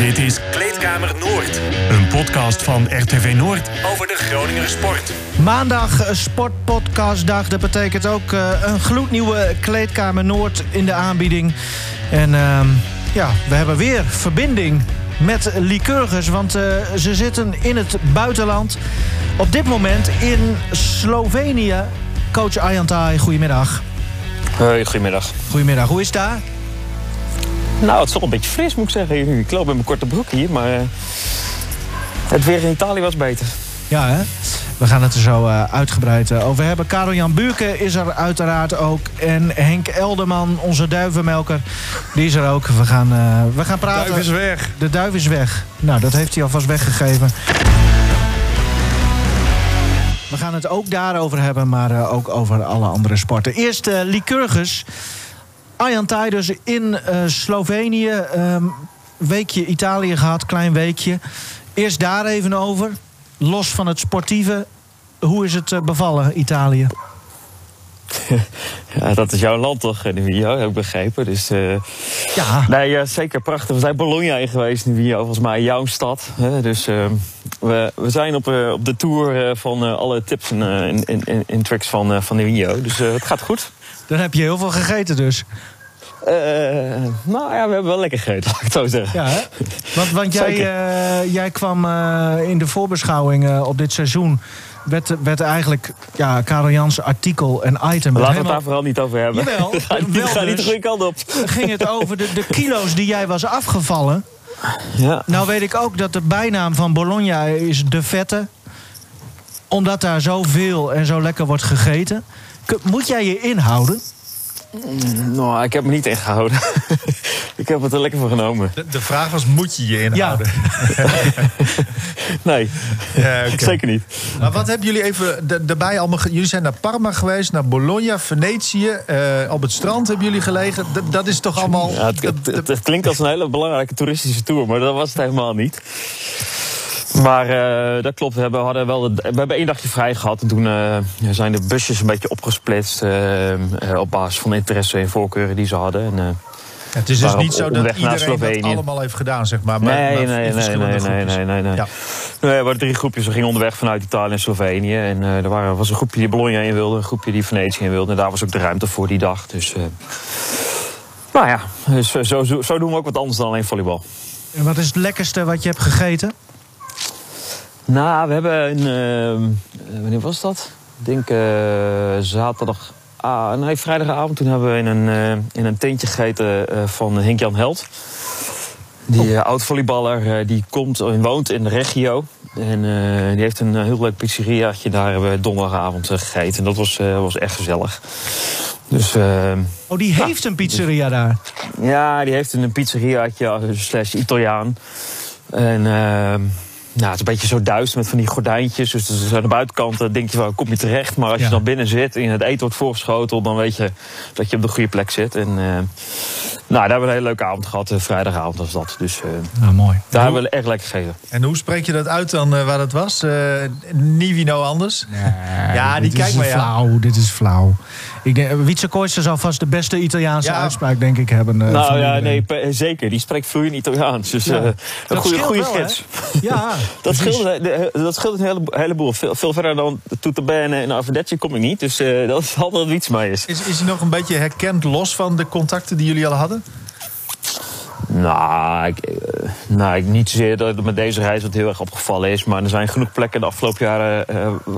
Dit is Kleedkamer Noord. Een podcast van RTV Noord over de Groninger sport. Maandag sportpodcastdag. Dat betekent ook een gloednieuwe Kleedkamer Noord in de aanbieding. En we hebben weer verbinding met Lycurgus, want ze zitten in het buitenland. Op dit moment in Slovenië. Coach Arjan Taaij, goedemiddag. Hoi, goedemiddag. Goedemiddag, hoe is het daar? Nou, het is toch een beetje fris, moet ik zeggen. Ik loop met mijn korte broek hier, maar het weer in Italië was beter. Ja, hè? We gaan het er zo uitgebreid over hebben. Karel-Jan Buurke is er uiteraard ook. En Henk Elderman, onze duivenmelker, die is er ook. We gaan praten. De duif is weg. De duif is weg. Nou, dat heeft hij alvast weggegeven. We gaan het ook daarover hebben, maar ook over alle andere sporten. Eerst Lycurgus. Arjan Taaij dus in Slovenië. Weekje Italië gehad, klein weekje. Eerst daar even over. Los van het sportieve. Hoe is het bevallen, Italië? Ja, dat is jouw land toch, Nivio, heb ik begrepen. Dus, ja. Nee, zeker prachtig. We zijn Bologna in geweest, Nivio, volgens mij jouw stad. Dus we zijn op de tour van alle tips en tricks van Nivio. Dus het gaat goed. Dan heb je heel veel gegeten dus. Nou ja, we hebben wel lekker gegeten, laat ik het zo zeggen. Ja, hè? Want jij kwam in de voorbeschouwing op dit seizoen. Werd eigenlijk Karel Jans artikel en item. Laten we het daar vooral niet over hebben. Jawel, ga niet de goede kant op. Ging het over de kilo's die jij was afgevallen. Ja. Nou weet ik ook dat de bijnaam van Bologna is de vette. Omdat daar zoveel en zo lekker wordt gegeten. Moet jij je inhouden? Nou, ik heb me niet ingehouden. Ik heb het er lekker voor genomen. De vraag was, moet je je inhouden? Ja. Nee, okay. Zeker niet. Maar wat hebben jullie even daarbij allemaal... Jullie zijn naar Parma geweest, naar Bologna, Venetië. Op het strand hebben jullie gelegen. Dat is toch allemaal... Ja, het klinkt als een hele belangrijke toeristische tour, maar dat was het helemaal niet. Maar dat klopt, we hebben één dagje vrij gehad. En toen zijn de busjes een beetje opgesplitst op basis van interesse en voorkeuren die ze hadden. En, het is dus niet zo dat iedereen dat allemaal heeft gedaan, zeg maar. Nee. Ja. Nee, we waren 3 groepjes. We gingen onderweg vanuit Italië en Slovenië. En was een groepje die Bologna in wilde, een groepje die Venetië in wilde. En daar was ook de ruimte voor die dag. Dus, zo doen we ook wat anders dan alleen volleybal. En wat is het lekkerste wat je hebt gegeten? Nou, we hebben wanneer was dat? Ik denk zaterdag... vrijdagavond. Toen hebben we in een tentje gegeten van Henk Held. Die oud-volleyballer die woont in de regio. En die heeft een heel leuk pizzeriaatje. Daar hebben we donderdagavond gegeten. En dat was echt gezellig. Dus, die heeft een pizzeria daar? Ja, die heeft een pizzeriaatje / Italiaan. En... het is een beetje zo duister met van die gordijntjes. Dus aan de buitenkant denk je wel, kom je terecht. Maar als je dan binnen zit en het eten wordt voorgeschoteld... dan weet je dat je op de goede plek zit. En daar hebben we een hele leuke avond gehad. Vrijdagavond was dat. Dus, mooi. Daar hebben we echt lekker gegeten. En hoe spreek je dat uit dan, waar dat was? Nivino anders? Nee, ja, die kijkt maar flauw. Dit is flauw. Ik denk, Wietse Koijster zal vast de beste Italiaanse uitspraak, denk ik, hebben. Zeker. Die spreekt vloeiend Italiaans. Dus een goede gids. Ja, dat scheelt een heleboel. Veel verder dan Tutte Bene en Arvedetje kom ik niet. Dus dat is altijd iets mee is. Is hij nog een beetje herkend los van de contacten die jullie al hadden? Nou, ik niet zozeer dat het met deze reis wat heel erg opgevallen is. Maar er zijn genoeg plekken de afgelopen jaren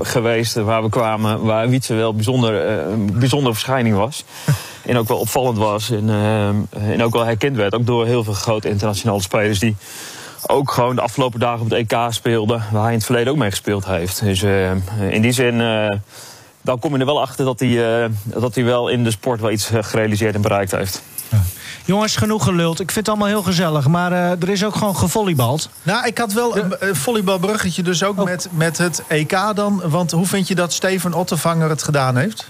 geweest waar we kwamen... waar Wietse wel bijzondere verschijning was. En ook wel opvallend was. En ook wel herkend werd. Ook door heel veel grote internationale spelers die... ook gewoon de afgelopen dagen op het EK speelde... waar hij in het verleden ook mee gespeeld heeft. Dus in die zin... dan kom je er wel achter dat hij wel in de sport... wel iets gerealiseerd en bereikt heeft. Ja. Jongens, genoeg geluld. Ik vind het allemaal heel gezellig. Maar er is ook gewoon gevolleybald. Nou, ik had wel een volleybalbruggetje dus ook. Met het EK dan. Want hoe vind je dat Steven Ottevanger het gedaan heeft?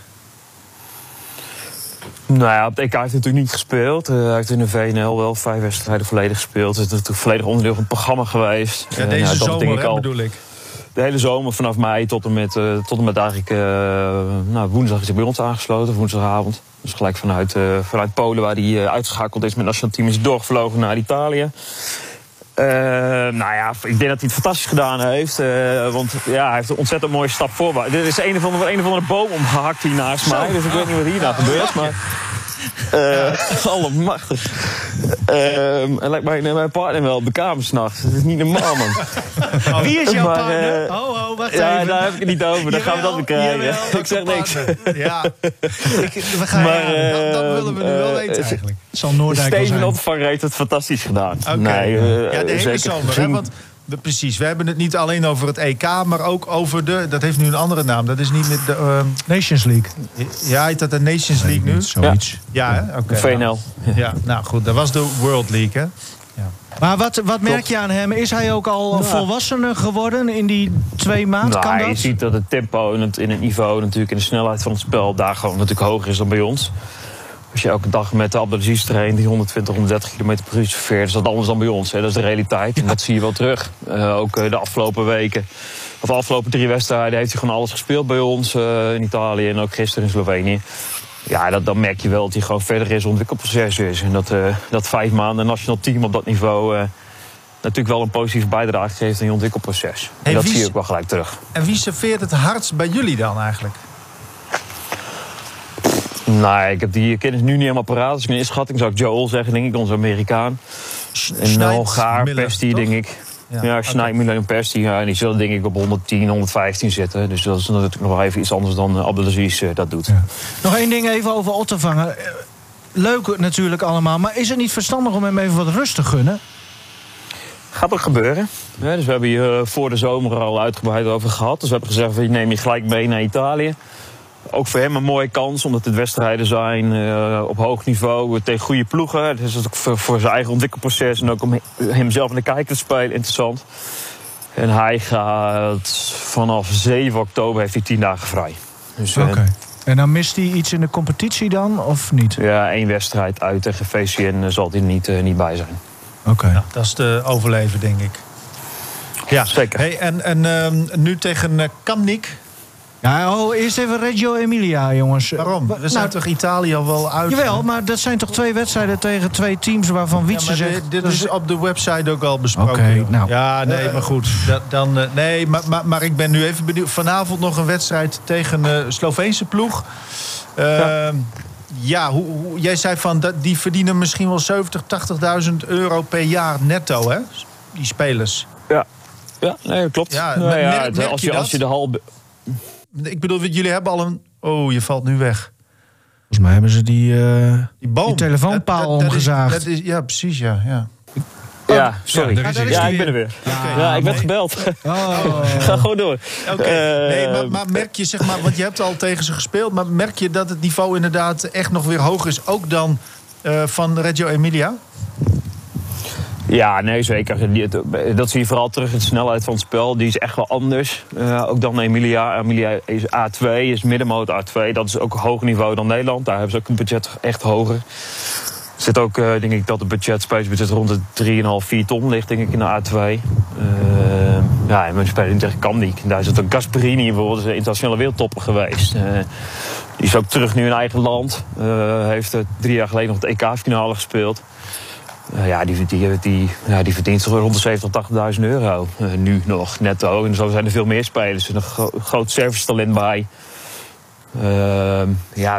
Nou ja, op het EK heeft hij natuurlijk niet gespeeld. Hij heeft in de VNL wel 5 wedstrijden volledig gespeeld. Het is natuurlijk volledig onderdeel van het programma geweest. Ja, deze zomer bedoel ik. De hele zomer, vanaf mei tot en met eigenlijk... woensdag is hij bij ons aangesloten, woensdagavond. Dus gelijk vanuit Polen, waar hij uitgeschakeld is met nationaal team... is doorgevlogen naar Italië. Nou ja, ik denk dat hij het fantastisch gedaan heeft. Want ja, hij heeft een ontzettend mooie stap voorwaarts. Er is een of andere boom omgehakt hier naast mij. Dus ik weet niet wat hier nou gebeurt. Maar allemachtig. En lijkt mijn partner wel bekamen s'nachts. Dat is niet normaal, man. Oh. Wie is jouw partner? Wacht even. Ja, daar heb ik het niet over. Dan gaan we dat weer krijgen. Ik zeg niks. Ja. Dat willen we nu wel weten eigenlijk. Zal Noordijk wel zijn. Steven Ottevanger heeft het fantastisch gedaan. Okay. Nee, ja, de hele zomer. Hè, want precies, we hebben het niet alleen over het EK, maar ook over de... Dat heeft nu een andere naam, dat is niet met de... Nations League. Ja, heet dat de Nations League nu? Zoiets. Ja, oké. Okay, VNL. Ja, nou goed, dat was de World League, hè? Ja. Maar wat merk je aan hem? Is hij ook al volwassener geworden in die 2 maanden? Nou, je ziet dat het tempo in het niveau natuurlijk en de snelheid van het spel daar gewoon natuurlijk hoger is dan bij ons. Als je elke dag met de Abdelaziz traint die 120, 130 km per uur serveert, is dat anders dan bij ons. Hè? Dat is de realiteit en dat zie je wel terug. Ook de afgelopen weken, of de afgelopen 3 wedstrijden, heeft hij gewoon alles gespeeld bij ons in Italië en ook gisteren in Slovenië. Ja, dan merk je wel dat hij gewoon verder is, ontwikkelproces is. En dat 5 maanden nationaal team op dat niveau natuurlijk wel een positieve bijdrage geeft aan je ontwikkelproces. En dat zie je ook wel gelijk terug. En wie serveert het hardst bij jullie dan eigenlijk? Nee, ik heb die kennis nu niet helemaal paraat. Dus mijn inschatting zou ik Joel zeggen, denk ik, onze Amerikaan. En Gaar, Pesti, denk ik. Ja, Schneidmiller en Pesti. Ja, en die zullen denk ik op 110, 115 zitten. Dus dat is natuurlijk nog wel even iets anders dan Abdelaziz dat doet. Ja. Nog 1 ding even over Ottevanger. Leuk natuurlijk allemaal, maar is het niet verstandig om hem even wat rust te gunnen? Gaat ook gebeuren. Ja, dus we hebben hier voor de zomer al uitgebreid over gehad. Dus we hebben gezegd, ik neem je gelijk mee naar Italië. Ook voor hem een mooie kans, omdat het wedstrijden zijn op hoog niveau tegen goede ploegen. Dus dat is ook voor zijn eigen ontwikkelproces en ook om hemzelf in de kijker te spelen interessant. En hij gaat vanaf 7 oktober heeft hij 10 dagen vrij. Dus, okay. En dan mist hij iets in de competitie dan, of niet? Ja, 1 wedstrijd uit tegen VCN zal hij niet bij zijn. Okay. Nou, dat is de overleven, denk ik. Ja, zeker. Hey, en nu tegen Kamnik... Nou, eerst even Reggio Emilia, jongens. Waarom? We zijn toch Italië al wel uit? Jawel, maar dat zijn toch 2 wedstrijden tegen 2 teams waarvan Wietse zegt... Dit is op de website ook al besproken. Okay, nou. Ja, nee, maar goed. Maar ik ben nu even benieuwd. Vanavond nog een wedstrijd tegen een Sloveense ploeg. Jij zei van die verdienen misschien wel 70.000, 80.000 euro per jaar netto, hè? Die spelers. Ja, ja, nee, klopt. Ja, nou, als je de hal... Ik bedoel, jullie hebben al een... Oh, je valt nu weg. Volgens mij hebben ze die telefoonpaal omgezaagd. Ja, precies, ja. Ja, sorry. Ja, ik ben er weer. Ja, ik werd gebeld. Ga gewoon door. Okay. Nee, maar merk je, zeg maar, want je hebt al tegen ze gespeeld... maar merk je dat het niveau inderdaad echt nog weer hoger is... ook dan van Reggio Emilia? Ja, nee, zeker. Dat zie je vooral terug in de snelheid van het spel. Die is echt wel anders. Ook dan Emilia. Emilia is A2, is middenmoot A2. Dat is ook een hoger niveau dan Nederland. Daar hebben ze ook het budget echt hoger. Zit ook, denk ik, dat het spelersbudget rond de 3,5, 4 ton ligt, denk ik, in de A2. En we spelen tegen Kamnik. Daar zit ook Gasperini bijvoorbeeld, is een internationale wereldtopper geweest. Die is ook terug nu in eigen land. Heeft 3 jaar geleden nog het EK-finale gespeeld. Die verdient rond de 70.000, 80.000 euro nu nog netto. En zo zijn er veel meer spelers. Er is een groot servicetalent bij.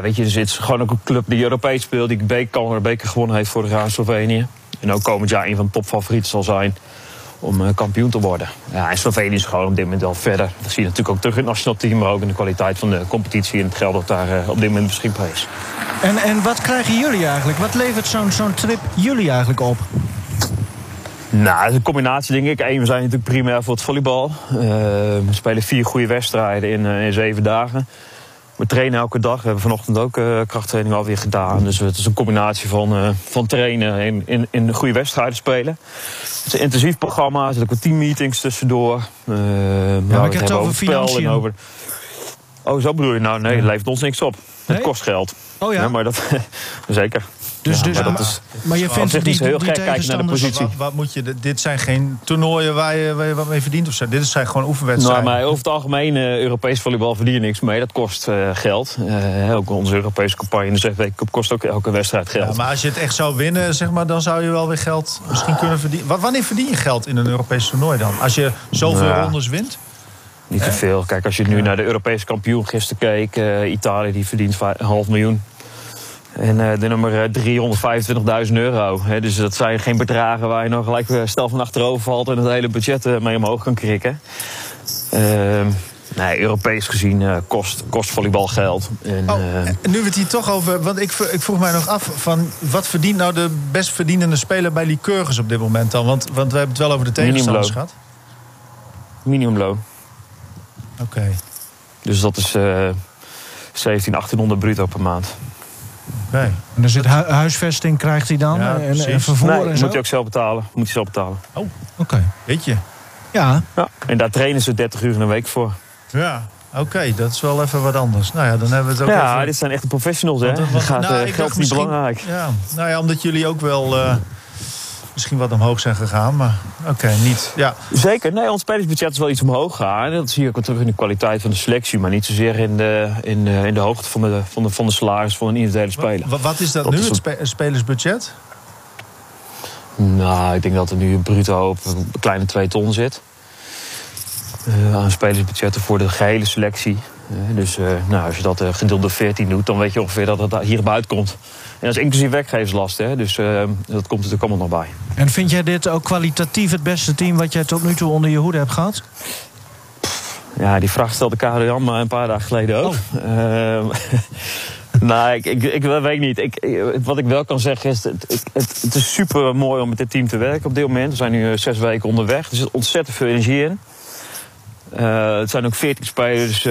Dus het is gewoon ook een club die Europees speelt. Die beker gewonnen heeft vorig jaar in Slovenië. En ook komend jaar een van de topfavorieten zal zijn om kampioen te worden. Ja, en Slovenië is gewoon op dit moment wel verder. Dat zie je natuurlijk ook terug in het nationaal team... maar ook in de kwaliteit van de competitie en het geld dat daar op dit moment beschikbaar is. En wat krijgen jullie eigenlijk? Wat levert zo'n trip jullie eigenlijk op? Nou, het is een combinatie, denk ik. We zijn natuurlijk primair voor het volleybal. We spelen 4 goede wedstrijden in 7 dagen. We trainen elke dag. We hebben vanochtend ook krachttraining alweer gedaan. Dus het is een combinatie van trainen en in goede wedstrijden spelen. Het is een intensief programma. Er zitten ook teammeetings tussendoor. Maar ik heb het over financiën. Zo bedoel je? Nou, nee, het levert ons niks op. Nee? Het kost geld. Oh ja? Ja, maar dat, zeker. Maar je vindt het niet heel gek kijken naar de positie. Wat moet je, dit zijn geen toernooien waar je wat mee verdient of zo. Dit zijn gewoon oefenwedstrijden. Nou, maar over het algemeen, Europees volleybal verdien je niks mee. Dat kost geld. Ook onze Europese campagne in de ZW Cup kost ook elke wedstrijd geld. Ja, maar als je het echt zou winnen, zeg maar, dan zou je wel weer geld misschien kunnen verdienen. Wanneer verdien je geld in een Europees toernooi dan? Als je zoveel rondes wint? Niet te veel. Kijk, als je nu naar de Europese kampioen gisteren keek, Italië die verdient €500.000. En de nummer €325.000. Hè. Dus dat zijn geen bedragen waar je nog gelijk stel van achterover valt en het hele budget mee omhoog kan krikken. Nee, Europees gezien kost volleybal geld. En, nu we het hier toch over... Want ik vroeg mij nog af van wat verdient nou de best verdienende speler bij Lycurgus op dit moment dan? Want we hebben het wel over de tegenstanders gehad. Minimumloon. Oké. Dus dat is 1.800 bruto per maand. Oké. En dan zit huisvesting, krijgt hij dan? Ja, en vervoer en zo? Nee, moet hij ook zelf betalen. Oh, oké. Weet je? Ja. Ja. En daar trainen ze 30 uur in de week voor. Ja. Oké, dat is wel even wat anders. Nou ja, dan hebben we het ook even... dit zijn echte professionals, hè? Geld is niet belangrijk. Ja, nou ja, omdat jullie ook wel... misschien wat omhoog zijn gegaan, maar oké, niet. Ja. Zeker, nee, ons spelersbudget is wel iets omhoog gegaan. Dat zie je ook terug in de kwaliteit van de selectie, maar niet zozeer in de hoogte van de salaris voor een individuele speler. Wat is dat nu, is het spelersbudget? Nou, ik denk dat er nu bruto op een kleine 2 ton zit. Aan spelersbudgetten voor de gehele selectie. Dus als je dat gedeeld door 14 doet, dan weet je ongeveer dat het hierbij uitkomt. En dat is inclusief werkgeverslast, hè? Dus dat komt natuurlijk allemaal nog bij. En vind jij dit ook kwalitatief het beste team wat jij tot nu toe onder je hoede hebt gehad? Ja, die vraag stelde Karel-Jan maar een paar dagen geleden ook. Nou, ik weet niet. Wat ik wel kan zeggen is, het is super mooi om met dit team te werken op dit moment. We zijn nu 6 weken onderweg. Er zit ontzettend veel energie in. Het zijn ook 14 spelers,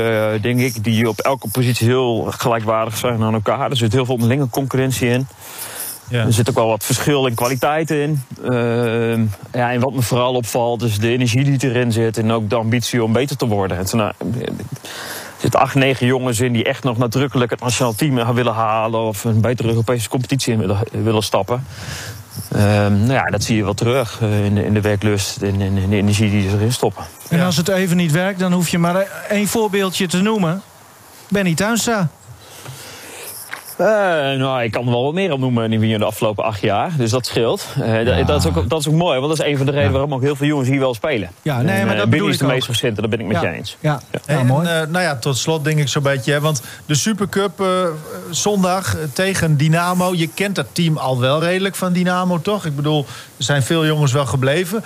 denk ik, die op elke positie heel gelijkwaardig zijn aan elkaar. Er zit heel veel onderlinge concurrentie in. Ja. Er zit ook wel wat verschil in kwaliteit in. En wat me vooral opvalt is de energie die erin zit en ook de ambitie om beter te worden. Er zitten 8, 9 jongens in die echt nog nadrukkelijk het nationaal team willen halen of een betere Europese competitie in willen stappen. Dat zie je wel terug in de werklust en in de energie die ze erin stoppen. En als het even niet werkt, dan hoef je maar één voorbeeldje te noemen. Benny Tuinstra. Ik kan er wel wat meer op noemen in de afgelopen 8 jaar. Dus dat scheelt. Dat is ook mooi, want dat is een van de redenen waarom ook heel veel jongens hier wel spelen. Ja, nee, maar dat Billy is de meest geschint, dat ben ik met je eens. Ja, mooi. Tot slot denk ik zo'n beetje. Hè, want de Supercup zondag tegen Dynamo. Je kent dat team al wel redelijk van Dynamo, toch? Ik bedoel, er zijn veel jongens wel gebleven.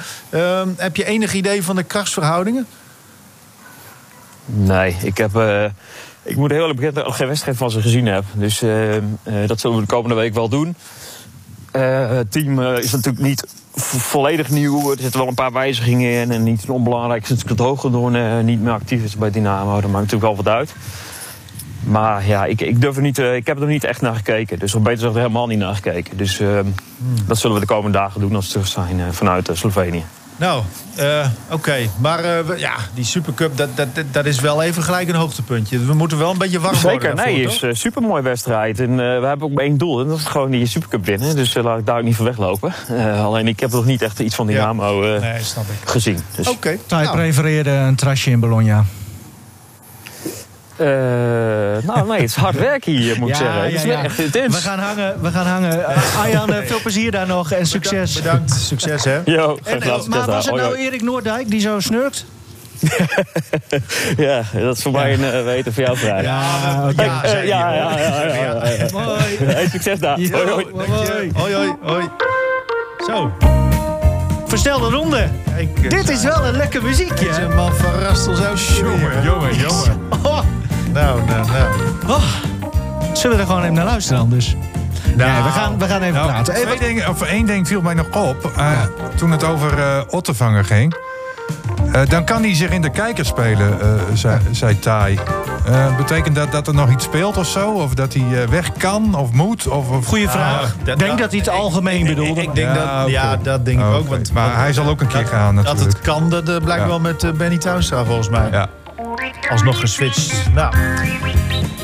Heb je enig idee van de krachtsverhoudingen? Nee, ik moet heel eerlijk bekennen dat ik geen wedstrijd van ze gezien heb. Dus dat zullen we de komende week wel doen. Het team is natuurlijk niet volledig nieuw. Er zitten wel een paar wijzigingen in. En niet onbelangrijk is natuurlijk het Hogendoorn niet meer actief is bij Dynamo. Dat maakt natuurlijk wel wat uit. Maar ja, ik heb er niet echt naar gekeken. Dus nog beter gezegd, helemaal niet naar gekeken. Dus dat zullen we de komende dagen doen als we terug zijn vanuit Slovenië. Nou, oké. Maar die Supercup, dat is wel even gelijk een hoogtepuntje. We moeten wel een beetje warm worden. Zeker, daarvoor, het is een supermooie wedstrijd. En we hebben ook maar één doel, en dat is gewoon die Supercup winnen. Dus laat ik daar ook niet van weglopen. Alleen ik heb nog niet echt iets van Dynamo gezien. Dus. Oké. Hij prefereerde een trasje in Bologna. Het is hard werk hier, moet ik zeggen. Het is echt intens. We gaan hangen. Arjan, veel plezier daar nog en succes. Bedankt. Succes, hè. Yo, maar was het nou Erik Noordijk die zo snurkt? Ja, dat is voor mij een weten voor jou vraag. Ja. Mooi. Hey, succes daar. Yo, hoi. Zo. Verstelde ronde. Kijk, dit is wel een lekker muziekje. Dit is een man van Rastels uit. Jongen. Nou. Oh. Zullen we er gewoon even naar luisteren dan dus? Nou, nee, we gaan even praten. Eén ding viel mij nog op. Toen het over Ottevanger ging. Dan kan hij zich in de kijker spelen, zei Taaij. Betekent dat er nog iets speelt of zo? Of dat hij weg kan of moet? Goeie vraag. Ik denk dat hij het algemeen bedoelde. Dat denk ik ook. Okay. Maar hij zal ook een keer gaan natuurlijk. Dat het kan, dat blijkt wel met Benny Tuinstra volgens mij. Ja. Alsnog geswitcht. Nou.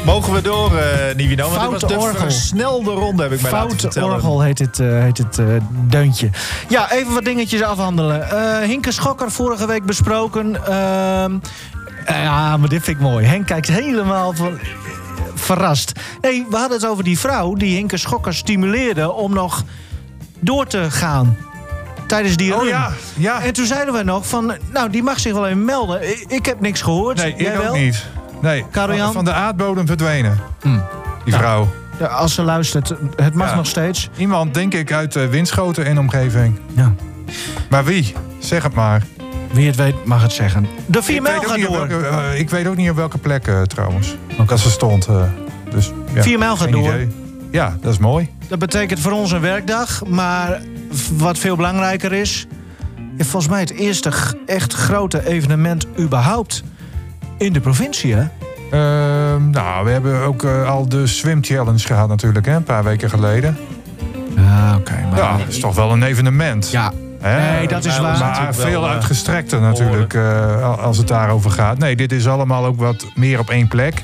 Mogen we door, Nivino? Want dit was de versnelde ronde, heb ik mij laten vertellen. Foute orgel heet het deuntje. Ja, even wat dingetjes afhandelen. Hinken Schokker, vorige week besproken. Ja, maar dit vind ik mooi. Henk kijkt helemaal van... verrast. Nee, we hadden het over die vrouw die Hinken Schokker stimuleerde om nog door te gaan tijdens die run. Ja. En toen zeiden we nog van, nou, die mag zich wel even melden. Ik heb niks gehoord. Nee, jij ook wel? Niet. Nee, Karel-Jan? Van de aardbodem verdwenen. Die vrouw. Ja, als ze luistert, het mag nog steeds. Iemand, denk ik, uit Winschoten en omgeving. Ja. Maar wie? Zeg het maar. Wie het weet, mag het zeggen. De 4 mijl gaat door. Ik weet ook niet op welke plek trouwens. Want dat ze stond. 4 mijl gaat door. Idee. Ja, dat is mooi. Dat betekent voor ons een werkdag. Maar wat veel belangrijker is... volgens mij het eerste echt grote evenement überhaupt in de provincie, hè? We hebben ook al de Swim Challenge gehad natuurlijk, hè? Een paar weken geleden. Oké. Maar... ja, dat is toch wel een evenement. Ja. Nee, dat is waar. Maar veel uitgestrekter natuurlijk, als het daarover gaat. Nee, dit is allemaal ook wat meer op één plek.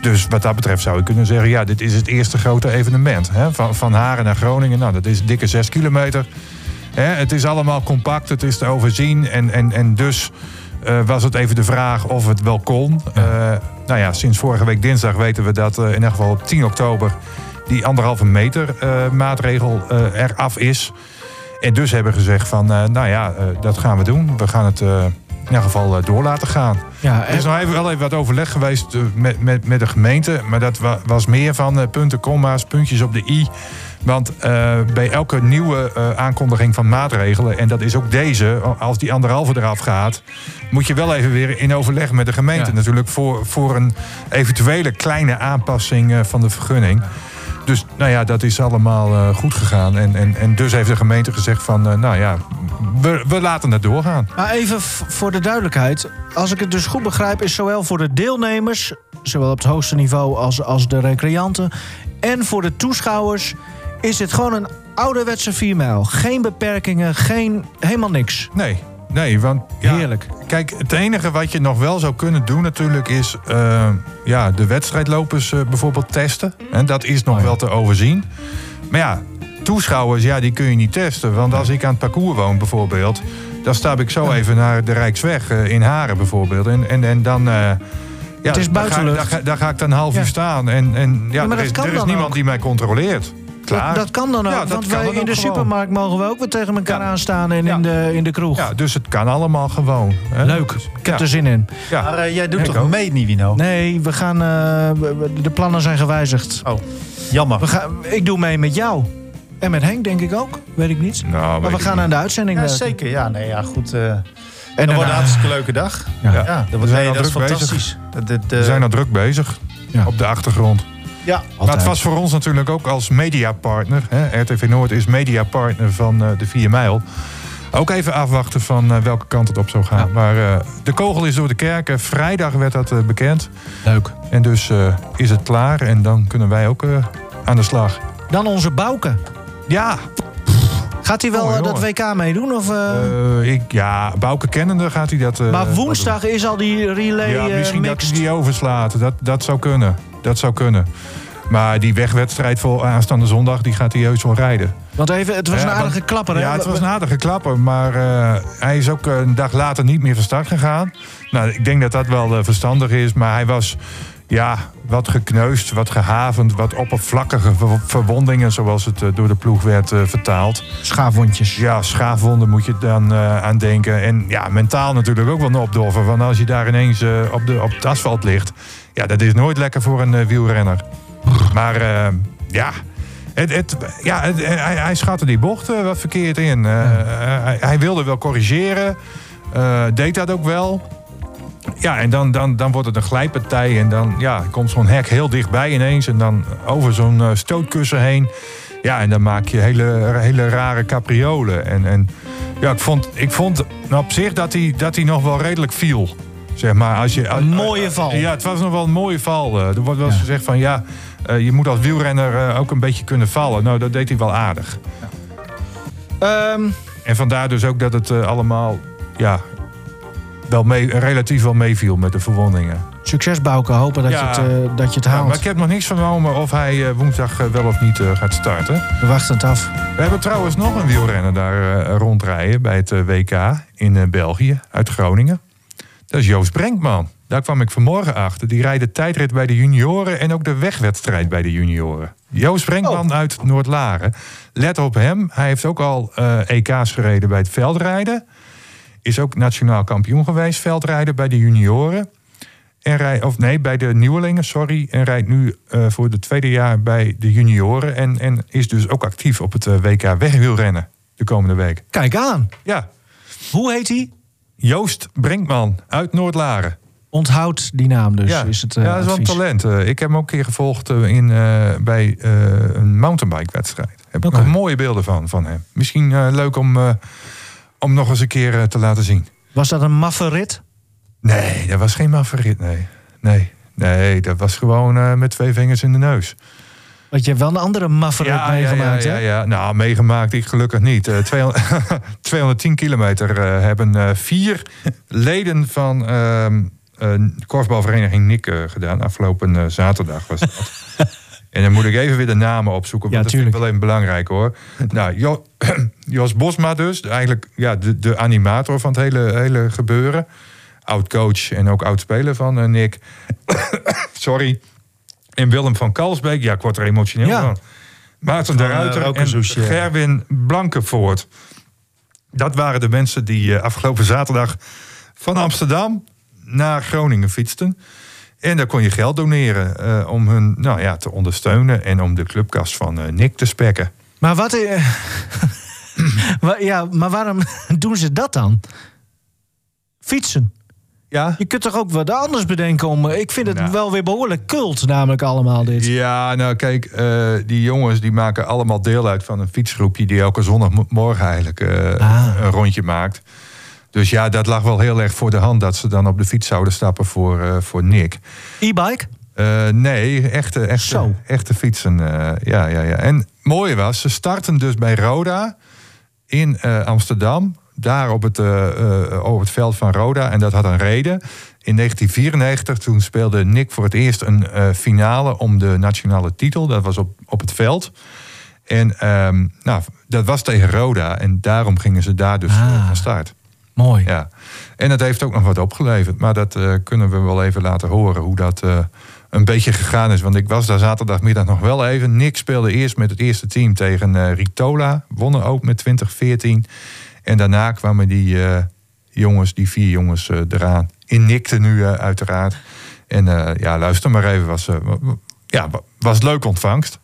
Dus wat dat betreft zou je kunnen zeggen... ja, dit is het eerste grote evenement. Hè? Van Haren naar Groningen, nou, dat is dikke 6 kilometer. Hè? Het is allemaal compact, het is te overzien. En dus was het even de vraag of het wel kon. Sinds vorige week dinsdag weten we dat in elk geval op 10 oktober... die 1,5 meter maatregel eraf is... En dus hebben gezegd van, dat gaan we doen. We gaan het in elk geval door laten gaan. Ja, er is nog even wat overleg geweest met de gemeente. Maar dat was meer van punten, komma's, puntjes op de i. Want bij elke nieuwe aankondiging van maatregelen... en dat is ook deze, als die 1,5 eraf gaat... moet je wel even weer in overleg met de gemeente natuurlijk... voor een eventuele kleine aanpassing van de vergunning... Dus dat is allemaal goed gegaan. En dus heeft de gemeente gezegd van, we laten het doorgaan. Maar even voor de duidelijkheid. Als ik het dus goed begrijp, is zowel voor de deelnemers... zowel op het hoogste niveau als de recreanten... en voor de toeschouwers is het gewoon een ouderwetse 4 mijl. Geen beperkingen, helemaal niks. Nee, want... ja, heerlijk. Kijk, het enige wat je nog wel zou kunnen doen natuurlijk is... de wedstrijdlopers bijvoorbeeld testen. En dat is nog wel te overzien. Maar ja, toeschouwers, die kun je niet testen. Want als ik aan het parcours woon bijvoorbeeld... dan stap ik zo even naar de Rijksweg in Haren bijvoorbeeld. En dan... het is buitenlucht. Daar ga ik dan half uur staan. Er is niemand ook die mij controleert. Klaar. Dat kan dan ook, want wij in de supermarkt mogen we ook weer tegen elkaar aanstaan en in de kroeg. Ja, dus het kan allemaal gewoon. Hè? Leuk, ik heb er zin in. Ja. Maar jij doet toch ook mee, Nivino? Nee, we gaan, de plannen zijn gewijzigd. Oh, jammer. Ik doe mee met jou. En met Henk, denk ik ook. Weet ik niet. Maar we gaan aan de uitzending werken. Zeker, goed... En dat wordt een hartstikke leuke dag. Dat is fantastisch. We zijn al druk bezig, op de achtergrond. Ja, maar het was voor ons natuurlijk ook als mediapartner... RTV Noord is mediapartner van de 4 mijl... ook even afwachten van welke kant het op zou gaan. Ja. Maar de kogel is door de kerk. Vrijdag werd dat bekend. Leuk. En dus is het klaar en dan kunnen wij ook aan de slag. Dan onze Buurke. Ja. Gaat hij wel dat WK meedoen? Of, Buurke kennende gaat hij dat... maar woensdag is al die relay misschien mixed. Dat hij die overslaat. Dat zou kunnen. Dat zou kunnen. Maar die wegwedstrijd voor aanstaande zondag... die gaat hij heus wel rijden. Want even, het was een aardige klapper, hè? Ja, het was een aardige klapper. Maar hij is ook een dag later niet meer van start gegaan. Nou, ik denk dat wel verstandig is. Maar hij was wat gekneusd, wat gehavend... wat oppervlakkige verwondingen... zoals het door de ploeg werd vertaald. Schaafwondjes. Ja, schaafwonden moet je dan aan denken. En mentaal natuurlijk ook wel een opdoffer. Want als je daar ineens op het asfalt ligt... ja, dat is nooit lekker voor een wielrenner. Maar hij schatte die bocht wat verkeerd in. Hij wilde wel corrigeren, deed dat ook wel. Ja, en dan wordt het een glijpartij en dan komt zo'n hek heel dichtbij ineens... en dan over zo'n stootkussen heen. Ja, en dan maak je hele, hele rare capriolen. Ik vond op zich dat hij nog wel redelijk viel... Zeg maar, een mooie val. Ja, het was nog wel een mooie val. Er wordt wel eens gezegd van je moet als wielrenner ook een beetje kunnen vallen. Nou, dat deed hij wel aardig. Ja. En vandaar dus ook dat het allemaal wel relatief wel meeviel met de verwondingen. Succes Bouke, hopen dat, ja, dat je het haalt. Ja, maar ik heb nog niks vernomen of hij woensdag wel of niet gaat starten. We wachten het af. We hebben trouwens nog een wielrenner daar rondrijden bij het WK in België, uit Groningen. Dat is Joost Brenkman. Daar kwam ik vanmorgen achter. Die rijdt de tijdrit bij de junioren en ook de wegwedstrijd bij de junioren. Joost Brenkman uit Noord-Laren. Let op hem. Hij heeft ook al EK's gereden bij het veldrijden. Is ook nationaal kampioen geweest veldrijden bij de junioren. En bij de nieuwelingen, sorry. En rijdt nu voor het tweede jaar bij de junioren. En is dus ook actief op het WK wegwielrennen de komende week. Kijk aan. Ja. Hoe heet hij? Joost Brenkman uit Noord-Laren. Onthoud die naam dus, ja, is het ja, dat is wel een talent. Ik heb hem ook een keer gevolgd bij een mountainbike-wedstrijd. Heb ik nog mooie beelden van hem. Misschien leuk om nog eens een keer te laten zien. Was dat een maffe rit? Nee, dat was geen maffe rit, nee, dat was gewoon met 2 vingers in de neus. Want je hebt wel een andere maffe rit meegemaakt, hè? Ja. Nou, meegemaakt ik gelukkig niet. 210 kilometer hebben 4 leden van... korfbalvereniging Nick gedaan. Afgelopen zaterdag was dat. En dan moet ik even weer de namen opzoeken. Want ja, dat vind ik wel even belangrijk, hoor. Nou, Jos Bosma dus. Eigenlijk de animator van het hele gebeuren. Oud-coach en ook oud-speler van Nick. Sorry. En Willem van Kalsbeek. Ja, ik word er emotioneel van. Maarten de Ruiter en zoesje. Gerwin Blankenvoort. Dat waren de mensen die afgelopen zaterdag van Amsterdam naar Groningen fietsten. En daar kon je geld doneren om hun te ondersteunen en om de clubkast van Nick te spekken. Maar wat... maar waarom doen ze dat dan? Fietsen. Ja. Je kunt toch ook wat anders bedenken om... Ik vind het wel weer behoorlijk cult, namelijk allemaal dit. Ja, nou kijk, die jongens die maken allemaal deel uit van een fietsgroepje die elke zondagmorgen eigenlijk een rondje maakt. Dus ja, dat lag wel heel erg voor de hand dat ze dan op de fiets zouden stappen voor Nick. E-bike? Nee, echte fietsen. Ja. En het mooie was, ze starten dus bij Roda in Amsterdam. Daar op het veld van Roda. En dat had een reden. In 1994, toen speelde Nick voor het eerst een finale om de nationale titel. Dat was op het veld. En dat was tegen Roda. En daarom gingen ze daar dus van start. Mooi. Ja. En dat heeft ook nog wat opgeleverd. Maar dat kunnen we wel even laten horen hoe dat een beetje gegaan is. Want ik was daar zaterdagmiddag nog wel even. Nick speelde eerst met het eerste team tegen Ritola. Wonnen ook met 2014. En daarna kwamen die vier jongens eraan. In Nick tenue uiteraard. En luister maar even. Was leuk ontvangst.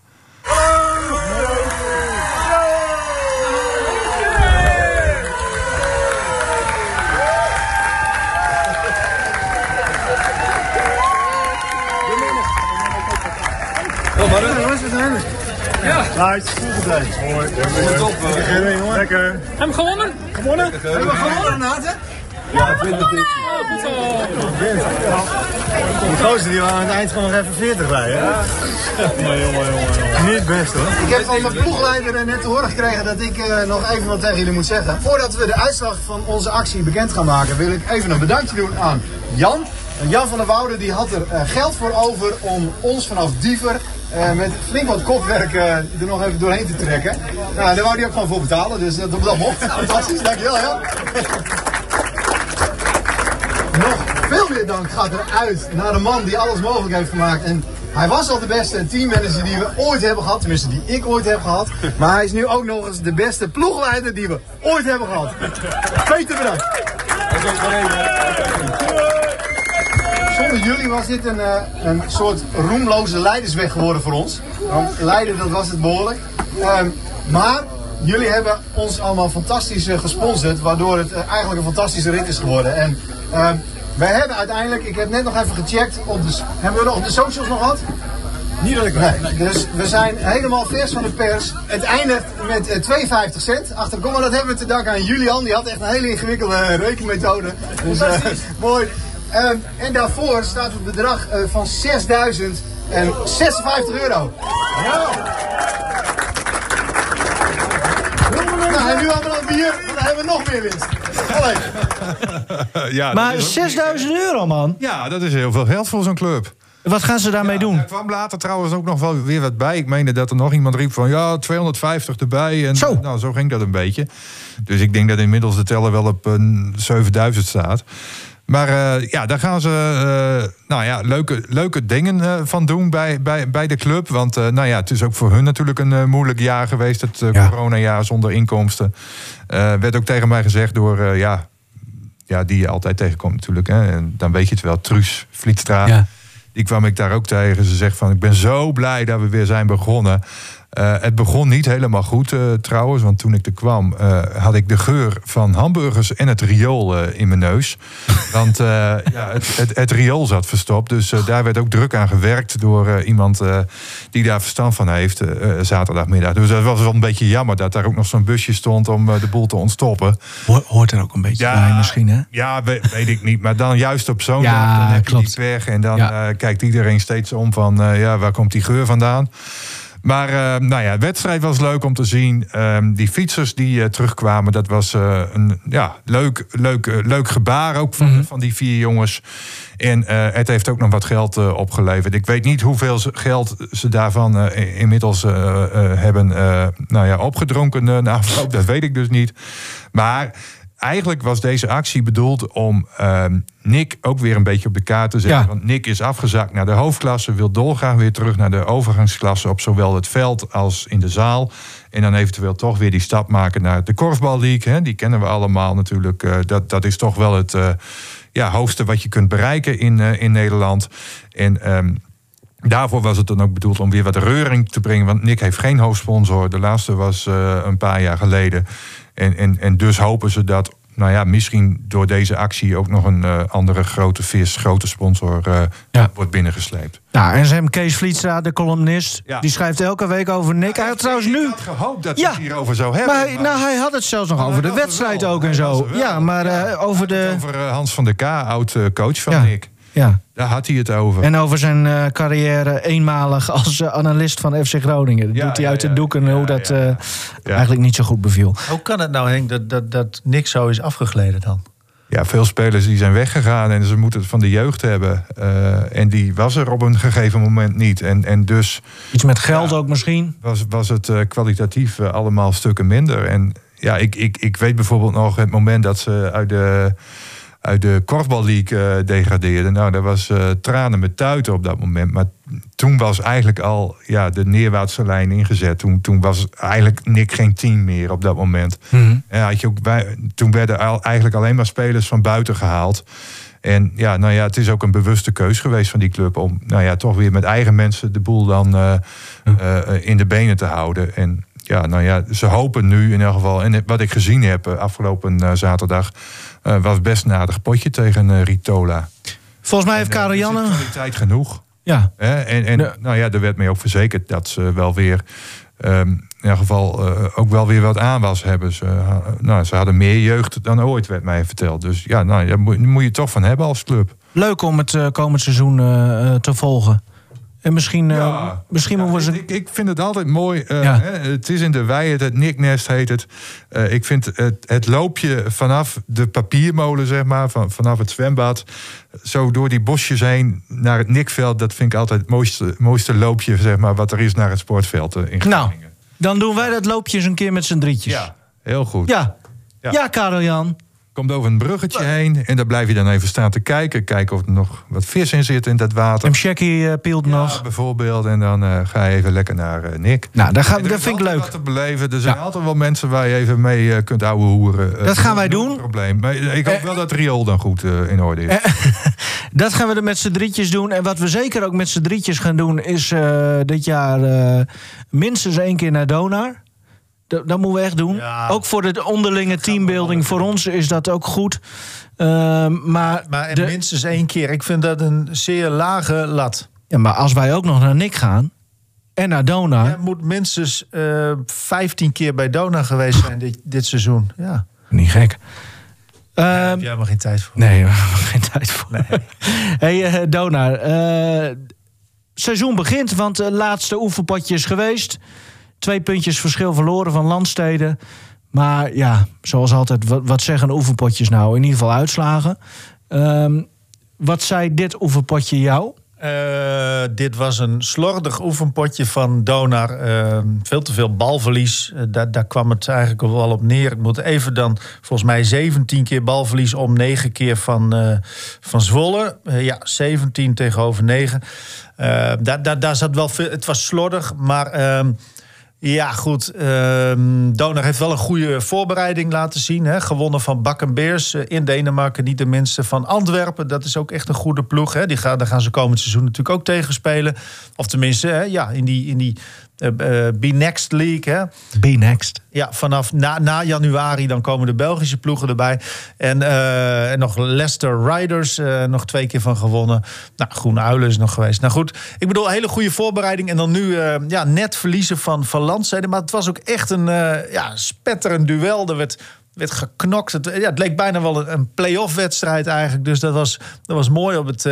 Ja, het is goed gedaan. Mooi. Top. Lekker. Hebben we gewonnen? Hebben we gewonnen, Renate? Ja, 20 minuten. Goed zo. Die gozer die waren aan het eind gewoon nog even 40 bij, hè? Ja. Jongen. Niet best, hoor. Ik heb van mijn ploegleider net te horen gekregen dat ik nog even wat tegen jullie moet zeggen. Voordat we de uitslag van onze actie bekend gaan maken, wil ik even een bedankje doen aan Jan. Jan van der Woude die had er geld voor over om ons vanaf Diever met flink wat kopwerk er nog even doorheen te trekken. Nou, daar wou hij ook gewoon voor betalen, dus dat mocht. Fantastisch, dankjewel Jan. Nog veel meer dank gaat eruit naar de man die alles mogelijk heeft gemaakt. En hij was al de beste teammanager die we ooit hebben gehad, tenminste die ik ooit heb gehad. Maar hij is nu ook nog eens de beste ploegleider die we ooit hebben gehad. Peter, bedankt. Zonder jullie was dit een soort roemloze leidersweg geworden voor ons. Want Leiden, dat was het behoorlijk. Maar jullie hebben ons allemaal fantastisch gesponsord, waardoor het eigenlijk een fantastische rit is geworden. En wij hebben uiteindelijk, ik heb net nog even gecheckt, hebben we nog de socials nog gehad? Niet dat ik weet. Nee, dus we zijn helemaal vers van de pers. Het eindigt met 52 cent. Achterkom, maar dat hebben we te danken aan Julian. Die had echt een hele ingewikkelde rekenmethode. Dus mooi. En daarvoor staat het bedrag van €6.056. Ja. Nou, en nu hebben we dan bier, want dan hebben we nog meer winst. Ja, maar €6.000, man. Ja, dat is heel veel geld voor zo'n club. Wat gaan ze daarmee doen? Er kwam later trouwens ook nog wel weer wat bij. Ik meende dat er nog iemand riep van ja, 250 erbij. En zo. Nou, zo ging dat een beetje. Dus ik denk dat inmiddels de teller wel op 7000 staat. Maar ja, daar gaan ze leuke dingen van doen bij de club. Want het is ook voor hun natuurlijk een moeilijk jaar geweest. Het coronajaar zonder inkomsten. Werd ook tegen mij gezegd door... die je altijd tegenkomt natuurlijk. Hè. En dan weet je het wel, Truus Vlietstra. Ja. Die kwam ik daar ook tegen. Ze zegt van, ik ben zo blij dat we weer zijn begonnen. Het begon niet helemaal goed trouwens. Want toen ik er kwam, had ik de geur van hamburgers en het riool in mijn neus. Want het riool zat verstopt. Dus daar werd ook druk aan gewerkt door iemand die daar verstand van heeft. Zaterdagmiddag. Dus dat was wel een beetje jammer dat daar ook nog zo'n busje stond om de boel te ontstoppen. Hoort er ook een beetje bij misschien, hè? Ja, weet ik niet. Maar dan juist op zo'n dag, dan heb je die weg. En dan kijkt iedereen steeds om van, waar komt die geur vandaan? Maar de wedstrijd was leuk om te zien. Die fietsers die terugkwamen, dat was een leuk gebaar ook van die vier jongens. En het heeft ook nog wat geld opgeleverd. Ik weet niet hoeveel geld ze daarvan inmiddels hebben opgedronken na afloop. Dat weet ik dus niet. Maar eigenlijk was deze actie bedoeld om Nick ook weer een beetje op de kaart te zetten. Ja. Want Nick is afgezakt naar de hoofdklasse, wil dolgraag weer terug naar de overgangsklasse op zowel het veld als in de zaal. En dan eventueel toch weer die stap maken naar de korfballeague. Hè? Die kennen we allemaal natuurlijk. Dat is toch wel het hoogste wat je kunt bereiken in Nederland. En daarvoor was het dan ook bedoeld om weer wat reuring te brengen. Want Nick heeft geen hoofdsponsor. De laatste was een paar jaar geleden. En dus hopen ze dat misschien door deze actie ook nog een andere grote sponsor wordt binnensleept. Nou, en ze hebben Kees Vlietstra, de columnist. Ja. Die schrijft elke week over Nick. Hij had trouwens nu... Ik had gehoopt dat hij het hierover zou hebben. Maar hij had het zelfs nog over de wedstrijd ook en zo. Ja, maar over de... Over Hans van der K, oud-coach van Nick. Ja. Daar had hij het over. En over zijn carrière eenmalig als analist van FC Groningen. Dat doet hij uit de doeken hoe dat eigenlijk niet zo goed beviel. Hoe kan het nou, Henk, dat Nick zo is afgegleden dan? Ja, veel spelers die zijn weggegaan en ze moeten het van de jeugd hebben. En die was er op een gegeven moment niet. En dus, iets met geld ook misschien? Was het kwalitatief allemaal stukken minder. En ja, ik weet bijvoorbeeld nog het moment dat ze uit de korfballeague degradeerde. Nou, daar was tranen met tuiten op dat moment. Maar toen was eigenlijk al de neerwaartse lijn ingezet. Toen was eigenlijk Nick geen team meer op dat moment. Mm-hmm. En toen werden eigenlijk alleen maar spelers van buiten gehaald. En het is ook een bewuste keus geweest van die club om toch weer met eigen mensen de boel dan in de benen te houden. En ze hopen nu in elk geval. En wat ik gezien heb afgelopen zaterdag was best een aardig potje tegen Ritola. Volgens mij heeft Karel-Jan kwaliteit genoeg. Ja. Er werd mij ook verzekerd dat ze wel weer in elk geval ook wel weer wat aanwas hebben. Ze hadden meer jeugd dan ooit, werd mij verteld. Dus daar moet je toch van hebben als club. Leuk om het komend seizoen te volgen. En misschien moeten we ze... Ik vind het altijd mooi. Het is in de wei, het Nicknest heet het. Ik vind het loopje vanaf de papiermolen, zeg maar, vanaf het zwembad, zo door die bosjes heen naar het Nickveld. Dat vind ik altijd het mooiste loopje, zeg maar, wat er is naar het sportveld in Groningen. Nou, dan doen wij dat loopje eens een keer met z'n drietjes. Ja, heel goed. Ja, Karel-Jan. Komt over een bruggetje heen en daar blijf je dan even staan te kijken. Kijken of er nog wat vis in zit in dat water. Een checkie peelt nog. Bijvoorbeeld. En dan ga je even lekker naar Nick. Nou, dat vind ik leuk. Wat te beleven. Er zijn altijd wel mensen waar je even mee kunt ouwehoeren. Dat gaan wij doen. Probleem. Maar ik hoop wel dat het riool dan goed in orde is. Dat gaan we er met z'n drietjes doen. En wat we zeker ook met z'n drietjes gaan doen is dit jaar minstens 1 keer naar Donaar. Dat moeten we echt doen. Ja, ook voor de onderlinge teambuilding. Voor ons is dat ook goed. Maar minstens 1 keer. Ik vind dat een zeer lage lat. Ja, maar als wij ook nog naar Nick gaan en naar Donaar... Je moet minstens 15 keer bij Donaar geweest zijn dit seizoen. Ja. Niet gek. Daar heb je helemaal geen tijd voor. Nee, we hebben geen tijd voor. Nee. Hey, Donaar. Seizoen begint, want de laatste oefenpotje is geweest... 2 puntjes verschil verloren van Landstede. Maar ja, zoals altijd, wat zeggen oefenpotjes nou? In ieder geval uitslagen. Wat zei dit oefenpotje jou? Dit was een slordig oefenpotje van Donaar. Veel te veel balverlies. Daar kwam het eigenlijk wel op neer. Het moet even dan volgens mij 17 keer balverlies om 9 keer van Zwolle. 17 tegenover 9. Daar zat wel veel. Het was slordig, maar... Donaar heeft wel een goede voorbereiding laten zien. Hè? Gewonnen van Bakkenbeers in Denemarken. Niet de minste van Antwerpen. Dat is ook echt een goede ploeg. Hè? Daar gaan ze komend seizoen natuurlijk ook tegen spelen. Of tenminste, in die Be-next league. Hè? Be-next. Ja, vanaf na januari dan komen de Belgische ploegen erbij. En nog Leicester Riders, nog 2 keer van gewonnen. Nou, Groene Uilen is nog geweest. Nou goed, ik bedoel, hele goede voorbereiding. En dan nu net verliezen van Landstede. Maar het was ook echt een spetterend duel. Er werd geknokt. Het leek bijna wel een play-off wedstrijd eigenlijk. Dus dat was mooi op het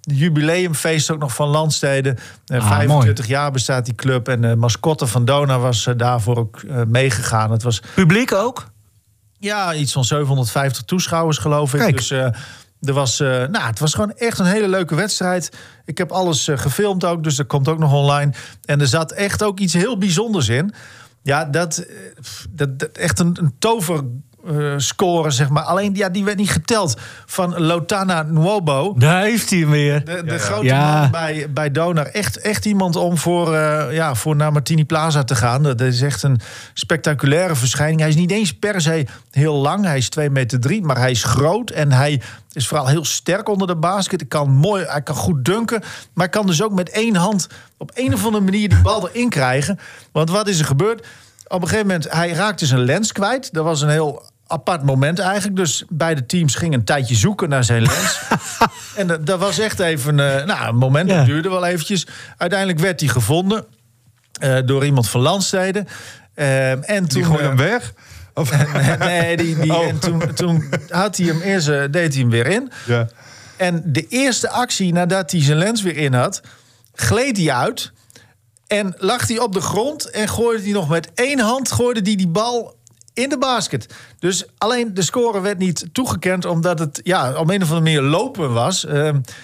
jubileumfeest ook nog van Landstede. 25 mooi. Jaar bestaat die club. En de mascotte van Donaar was daarvoor ook meegegaan. Het was publiek ook? Ja, iets van 750 toeschouwers geloof ik. Kijk. Dus het was gewoon echt een hele leuke wedstrijd. Ik heb alles gefilmd ook, dus dat komt ook nog online. En er zat echt ook iets heel bijzonders in. Ja, dat echt een toverscore, zeg maar. Alleen, die werd niet geteld van Lotana Nwobo. Daar heeft hij hem weer. De grote man bij Donaar. Echt iemand om voor naar Martini Plaza te gaan. Dat is echt een spectaculaire verschijning. Hij is niet eens per se heel lang. Hij is 2,3 meter, maar hij is groot en hij... is vooral heel sterk onder de basket. Hij kan goed dunken. Maar kan dus ook met 1 hand op een of andere manier die bal erin krijgen. Want wat is er gebeurd? Op een gegeven moment, hij raakte zijn lens kwijt. Dat was een heel apart moment eigenlijk. Dus beide teams gingen een tijdje zoeken naar zijn lens. En dat was echt even een moment. Dat duurde wel eventjes. Uiteindelijk werd hij gevonden door iemand van Landstede. En die gooide hem weg? Nee, en toen had hij hem eerst, deed hij hem weer in. Ja. En de eerste actie nadat hij zijn lens weer in had, gleed hij uit. En lag hij op de grond en gooide hij nog met 1 hand die bal in de basket. Dus alleen de score werd niet toegekend omdat het op een of andere manier lopen was.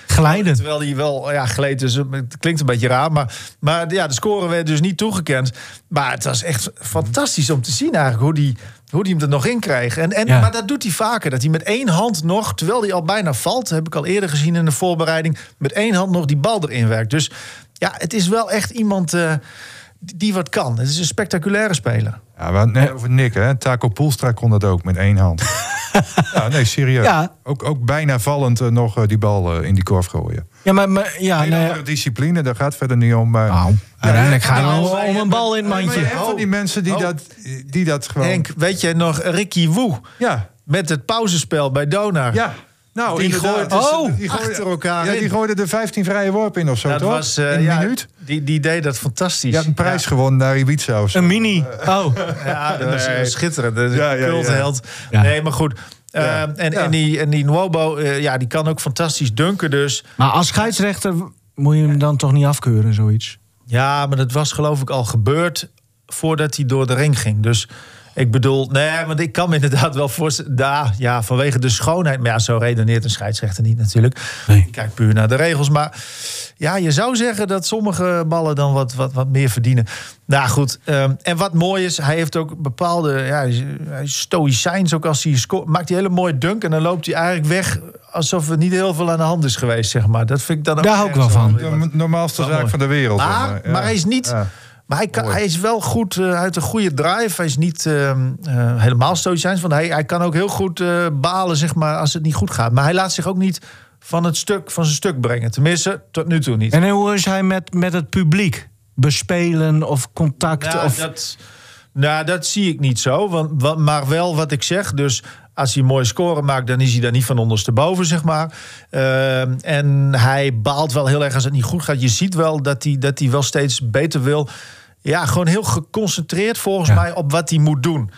Glijden. Terwijl hij wel gleed, dus het klinkt een beetje raar. Maar de score werd dus niet toegekend. Maar het was echt fantastisch om te zien eigenlijk hoe die hem er nog in kreeg. Maar dat doet hij vaker. Dat hij met 1 hand nog, terwijl hij al bijna valt... heb ik al eerder gezien in de voorbereiding... met 1 hand nog die bal erin werkt. Dus ja, het is wel echt iemand... die wat kan. Het is een spectaculaire speler. Ja, over Nick, hè? Taco Poelstra kon dat ook met 1 hand. Serieus. Ja. Ook bijna vallend nog die bal in die korf gooien. Ja, maar discipline, daar gaat verder niet om. Uiteindelijk gaat het om een bal in het mandje. Van die mensen die dat gewoon... Henk, weet jij nog Ricky Woe? Ja. Met het pauzespel bij Donaar. Ja. Nou, die gooide er 15 vrije worpen in of zo, dat toch? Was, in een minuut. Die deed dat fantastisch. Die had een prijs gewonnen naar Ibiza of zo. Een mini. Dat was schitterend. Dat is een cultheld. Ja. Nee, maar goed. Ja. En die Nwobo, die kan ook fantastisch dunken dus. Maar als scheidsrechter moet je hem dan toch niet afkeuren, zoiets? Ja, maar dat was geloof ik al gebeurd voordat hij door de ring ging. Dus... Ik bedoel, want ik kan me inderdaad wel voorstellen... vanwege de schoonheid... Maar zo redeneert een scheidsrechter niet natuurlijk. Nee. Kijk puur naar de regels. Maar je zou zeggen dat sommige ballen dan wat meer verdienen. Nou goed, en wat mooi is... Hij heeft ook bepaalde stoïcijns ook als hij scoort. Maakt hij hele mooie dunk en dan loopt hij eigenlijk weg... alsof er niet heel veel aan de hand is geweest, zeg maar. Dat vind ik dan ook... Daar hou ik wel van. De normaalste zaak mooi van de wereld. Maar hij is niet... Ja. Maar hij is wel goed uit een goede drive. Hij is niet helemaal stoïcijns. Want hij kan ook heel goed balen, zeg maar, als het niet goed gaat. Maar hij laat zich ook niet van zijn stuk brengen. Tenminste, tot nu toe niet. En hoe is hij met het publiek? Bespelen of contact? Dat zie ik niet zo. Maar wel wat ik zeg. Dus als hij een mooie score maakt, dan is hij daar niet van ondersteboven, zeg maar. En hij baalt wel heel erg als het niet goed gaat. Je ziet wel dat hij wel steeds beter wil. Ja, gewoon heel geconcentreerd volgens mij op wat hij moet doen.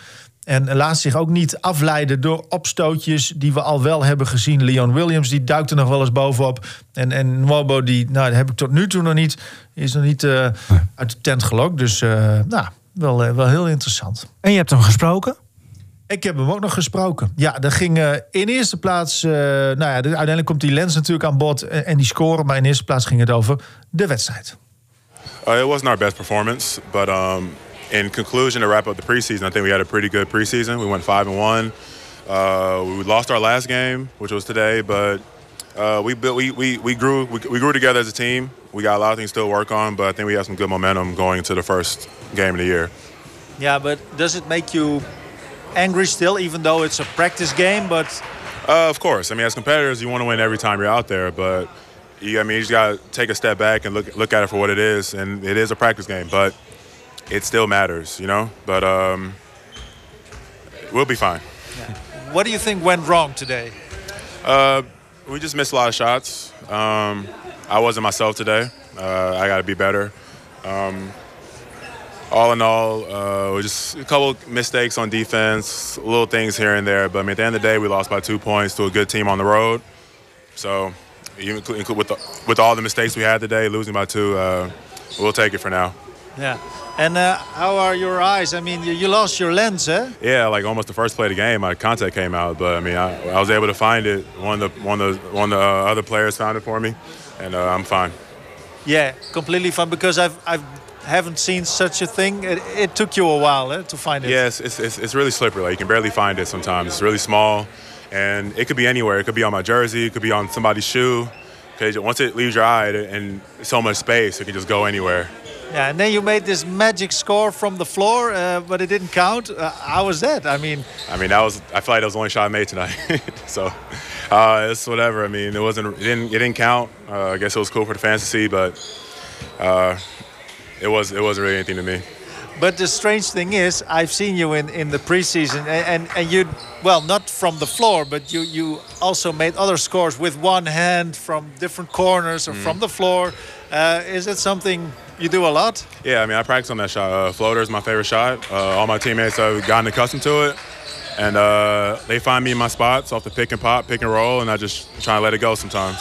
En laat zich ook niet afleiden door opstootjes die we al wel hebben gezien. Leon Williams, die duikt er nog wel eens bovenop. En Nwobo, die heb ik tot nu toe nog niet. Is nog niet uit de tent gelokt. Dus wel heel interessant. En je hebt hem gesproken? Ik heb hem ook nog gesproken. Ja, dat ging in eerste plaats... uiteindelijk komt die Lens natuurlijk aan bod en die scoren. Maar in eerste plaats ging het over de wedstrijd. It wasn't our best performance. But in conclusion, to wrap up the preseason, I think we had a pretty good preseason. We went 5-1. We lost our last game, which was today. But we grew together as a team. We got a lot of things to still work on. But I think we have some good momentum going into the first game of the year. Yeah, but does it make you... angry still, even though it's a practice game, but... of course. I mean, as competitors, you want to win every time you're out there, but you just got to take a step back and look at it for what it is, and it is a practice game, but it still matters, you know? But we'll be fine. Yeah. What do you think went wrong today? We just missed a lot of shots. I wasn't myself today. I got to be better. All in all, just a couple mistakes on defense, little things here and there. But I mean, at the end of the day, we lost by 2 points to a good team on the road. So, even with all the mistakes we had today, losing by 2, we'll take it for now. Yeah. And how are your eyes? I mean, you lost your lens, eh? Yeah, like almost the first play of the game, my contact came out. But I mean, I was able to find it. One of the other players found it for me, and I'm fine. Yeah, completely fine because I've haven't seen such a thing. It took you a while to find it. Yes, it's really slippery. Like, you can barely find it sometimes. It's really small, and it could be anywhere. It could be on my jersey. It could be on somebody's shoe. Okay, once it leaves your eye and so much space, it can just go anywhere. Yeah, and then you made this magic score from the floor, but it didn't count. How was that? I mean, that was. I feel like that was the only shot I made tonight. So it's whatever. I mean, it wasn't. It didn't count. I guess it was cool for the fans to see, but. It wasn't really anything to me. But the strange thing is, I've seen you in the preseason, and you, well, not from the floor, but you also made other scores with one hand from different corners or from the floor. Is it something you do a lot? Yeah, I mean, I practice on that shot. Floater is my favorite shot. All my teammates have gotten accustomed to it, and they find me in my spots off the pick and pop, pick and roll, and I just try to let it go sometimes.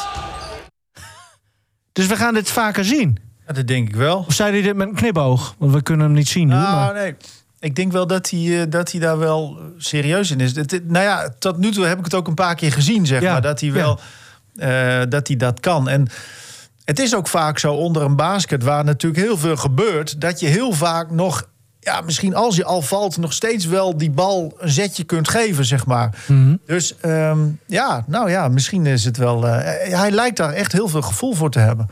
Dus we gaan dit vaker zien. Dat denk ik wel. Of zei hij dit met een knipoog? Want we kunnen hem niet zien nu. Maar... nee. Ik denk wel dat hij daar wel serieus in is. Tot nu toe heb ik het ook een paar keer gezien, maar. Dat hij wel dat hij dat kan. En het is ook vaak zo onder een basket, waar natuurlijk heel veel gebeurt, dat je heel vaak nog, misschien als je al valt, nog steeds wel die bal een zetje kunt geven, . Mm-hmm. Dus misschien is het wel... hij lijkt daar echt heel veel gevoel voor te hebben.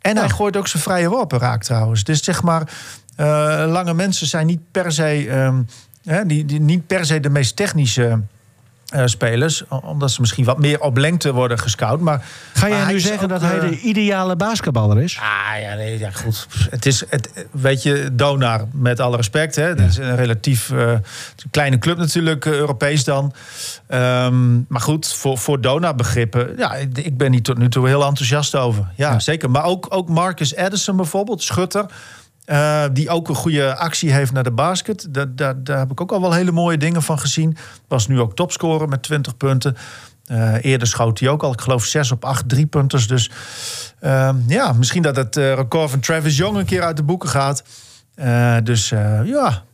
En hij gooit ook zijn vrije worpen raak trouwens. Dus lange mensen zijn niet per se... die niet per se de meest technische spelers. Omdat ze misschien wat meer op lengte worden gescout. Maar, ga jij nu zeggen dat hij de ideale basketballer is? Goed. Donaar, met alle respect. Het is een relatief kleine club natuurlijk, Europees dan. Maar goed, voor Donaar begrippen... Ja, ik ben hier tot nu toe heel enthousiast over. Ja, zeker. Maar ook Marcus Addison bijvoorbeeld, schutter... die ook een goede actie heeft naar de basket. Daar heb ik ook al wel hele mooie dingen van gezien. Was nu ook topscorer met 20 punten. Eerder schoot hij ook al, ik geloof, 6 op 8 driepunters. Dus misschien dat het record van Travis Young een keer uit de boeken gaat.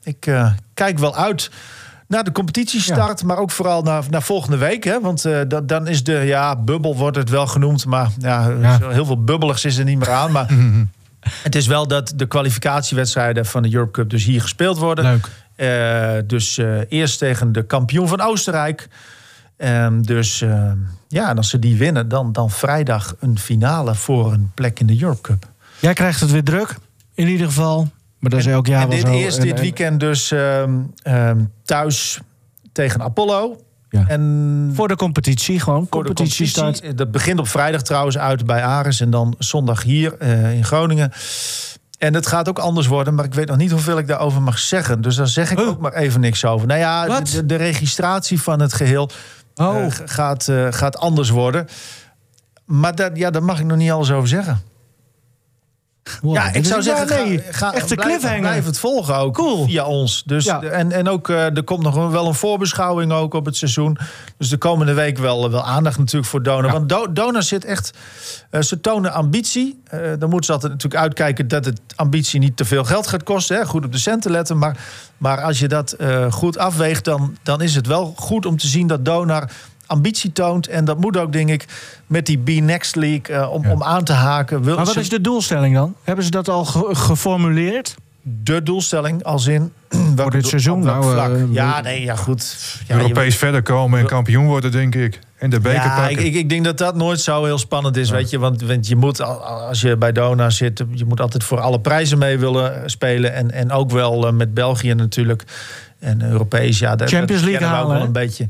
Ik kijk wel uit naar de competitiestart. Ja. Maar ook vooral naar volgende week. Hè? Want dan is de bubbel, wordt het wel genoemd. Maar heel veel bubbeligs is er niet meer aan. Maar... Het is wel dat de kwalificatiewedstrijden van de Europe Cup dus hier gespeeld worden. Leuk. Eerst tegen de kampioen van Oostenrijk. En als ze die winnen, dan vrijdag een finale voor een plek in de Europe Cup. Jij krijgt het weer druk, in ieder geval. Maar dat is elk jaar wel zo. Dit weekend dus thuis tegen Apollo. Ja. En voor de competitie gewoon. Dat begint op vrijdag trouwens uit bij Ares. En dan zondag hier in Groningen. En het gaat ook anders worden. Maar ik weet nog niet hoeveel ik daarover mag zeggen. Dus daar zeg ik ook maar even niks over. De registratie van het geheel gaat anders worden. Maar daar mag ik nog niet alles over zeggen. Wow, ja, ik zou zeggen, echt een cliffhanger. Blijf het volgen ook via ons. Dus, ja. En ook, er komt nog wel een voorbeschouwing ook op het seizoen. Dus de komende week wel aandacht natuurlijk voor Donaar. Ja. Want Donaar zit echt... ze tonen ambitie. Dan moeten ze altijd natuurlijk uitkijken dat het ambitie niet te veel geld gaat kosten. Hè? Goed op de centen letten. Maar als je dat goed afweegt, dan is het wel goed om te zien dat Donaar ambitie toont. En dat moet ook, denk ik, met die Be-next league om aan te haken. Maar wat is de doelstelling dan? Hebben ze dat al geformuleerd? De doelstelling, als in... Voor dit seizoen? Europees verder komen en kampioen worden, denk ik. En de beker pakken. Ik denk dat dat nooit zo heel spannend is, weet je. Want je moet, als je bij Donaar zit, je moet altijd voor alle prijzen mee willen spelen. En ook wel met België natuurlijk. En Europees, Champions League halen. Ook wel een beetje...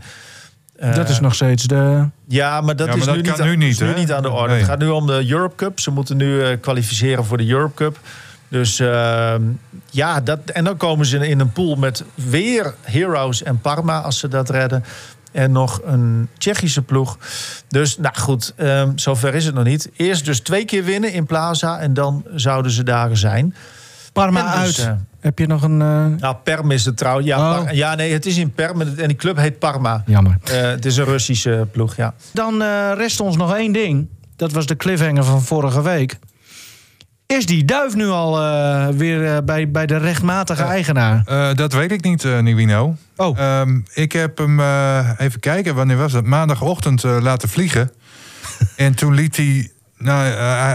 dat is nog steeds de... Ja, maar dat is nu niet aan de orde. Nee. Het gaat nu om de Europe Cup. Ze moeten nu kwalificeren voor de Europe Cup. Dus en dan komen ze in een pool met weer Heroes en Parma, als ze dat redden. En nog een Tsjechische ploeg. Dus, nou goed, zover is het nog niet. Eerst dus 2 keer winnen in Plaza en dan zouden ze daar zijn. Parma uit. Dus, heb je nog een... Nou, Perm is het trouwens. Ja, het is in Perm. En die club heet Parma. Jammer. Het is een Russische ploeg, ja. Dan rest ons nog 1 ding. Dat was de cliffhanger van vorige week. Is die duif nu al weer bij de rechtmatige eigenaar? Dat weet ik niet, Niwino. Oh. Ik heb hem, even kijken, wanneer was dat? Maandagochtend laten vliegen. En toen liet hij... Nou,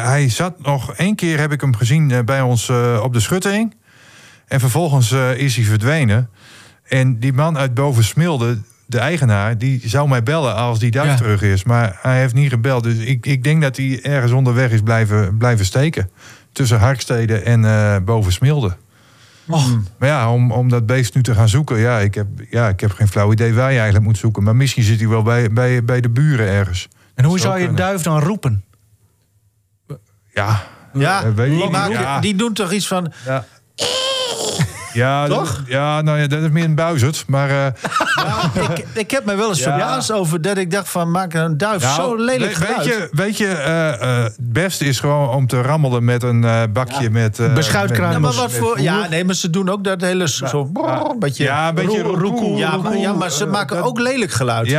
hij zat nog 1 keer, heb ik hem gezien bij ons op de schutting. En vervolgens is hij verdwenen. En die man uit Bovensmilde, de eigenaar, die zou mij bellen als die duif terug is. Maar hij heeft niet gebeld. Dus ik denk dat hij ergens onderweg is blijven steken. Tussen Harkstede en Bovensmilde. Oh. Maar ja, om dat beest nu te gaan zoeken. Ik heb geen flauw idee waar je eigenlijk moet zoeken. Maar misschien zit hij wel bij de buren ergens. En hoe zou je duif dan roepen? Die doen toch iets van... Ja. Toch? Dat is meer een buizerd, maar... ik heb me wel eens verbaasd over dat ik dacht van... maak een duif zo lelijk geluid. Weet je het beste is gewoon om te rammelen met een bakje met... beschuitkruimels. Maar ze doen ook dat hele... een beetje roekoe. Maar ze maken ook lelijk geluid.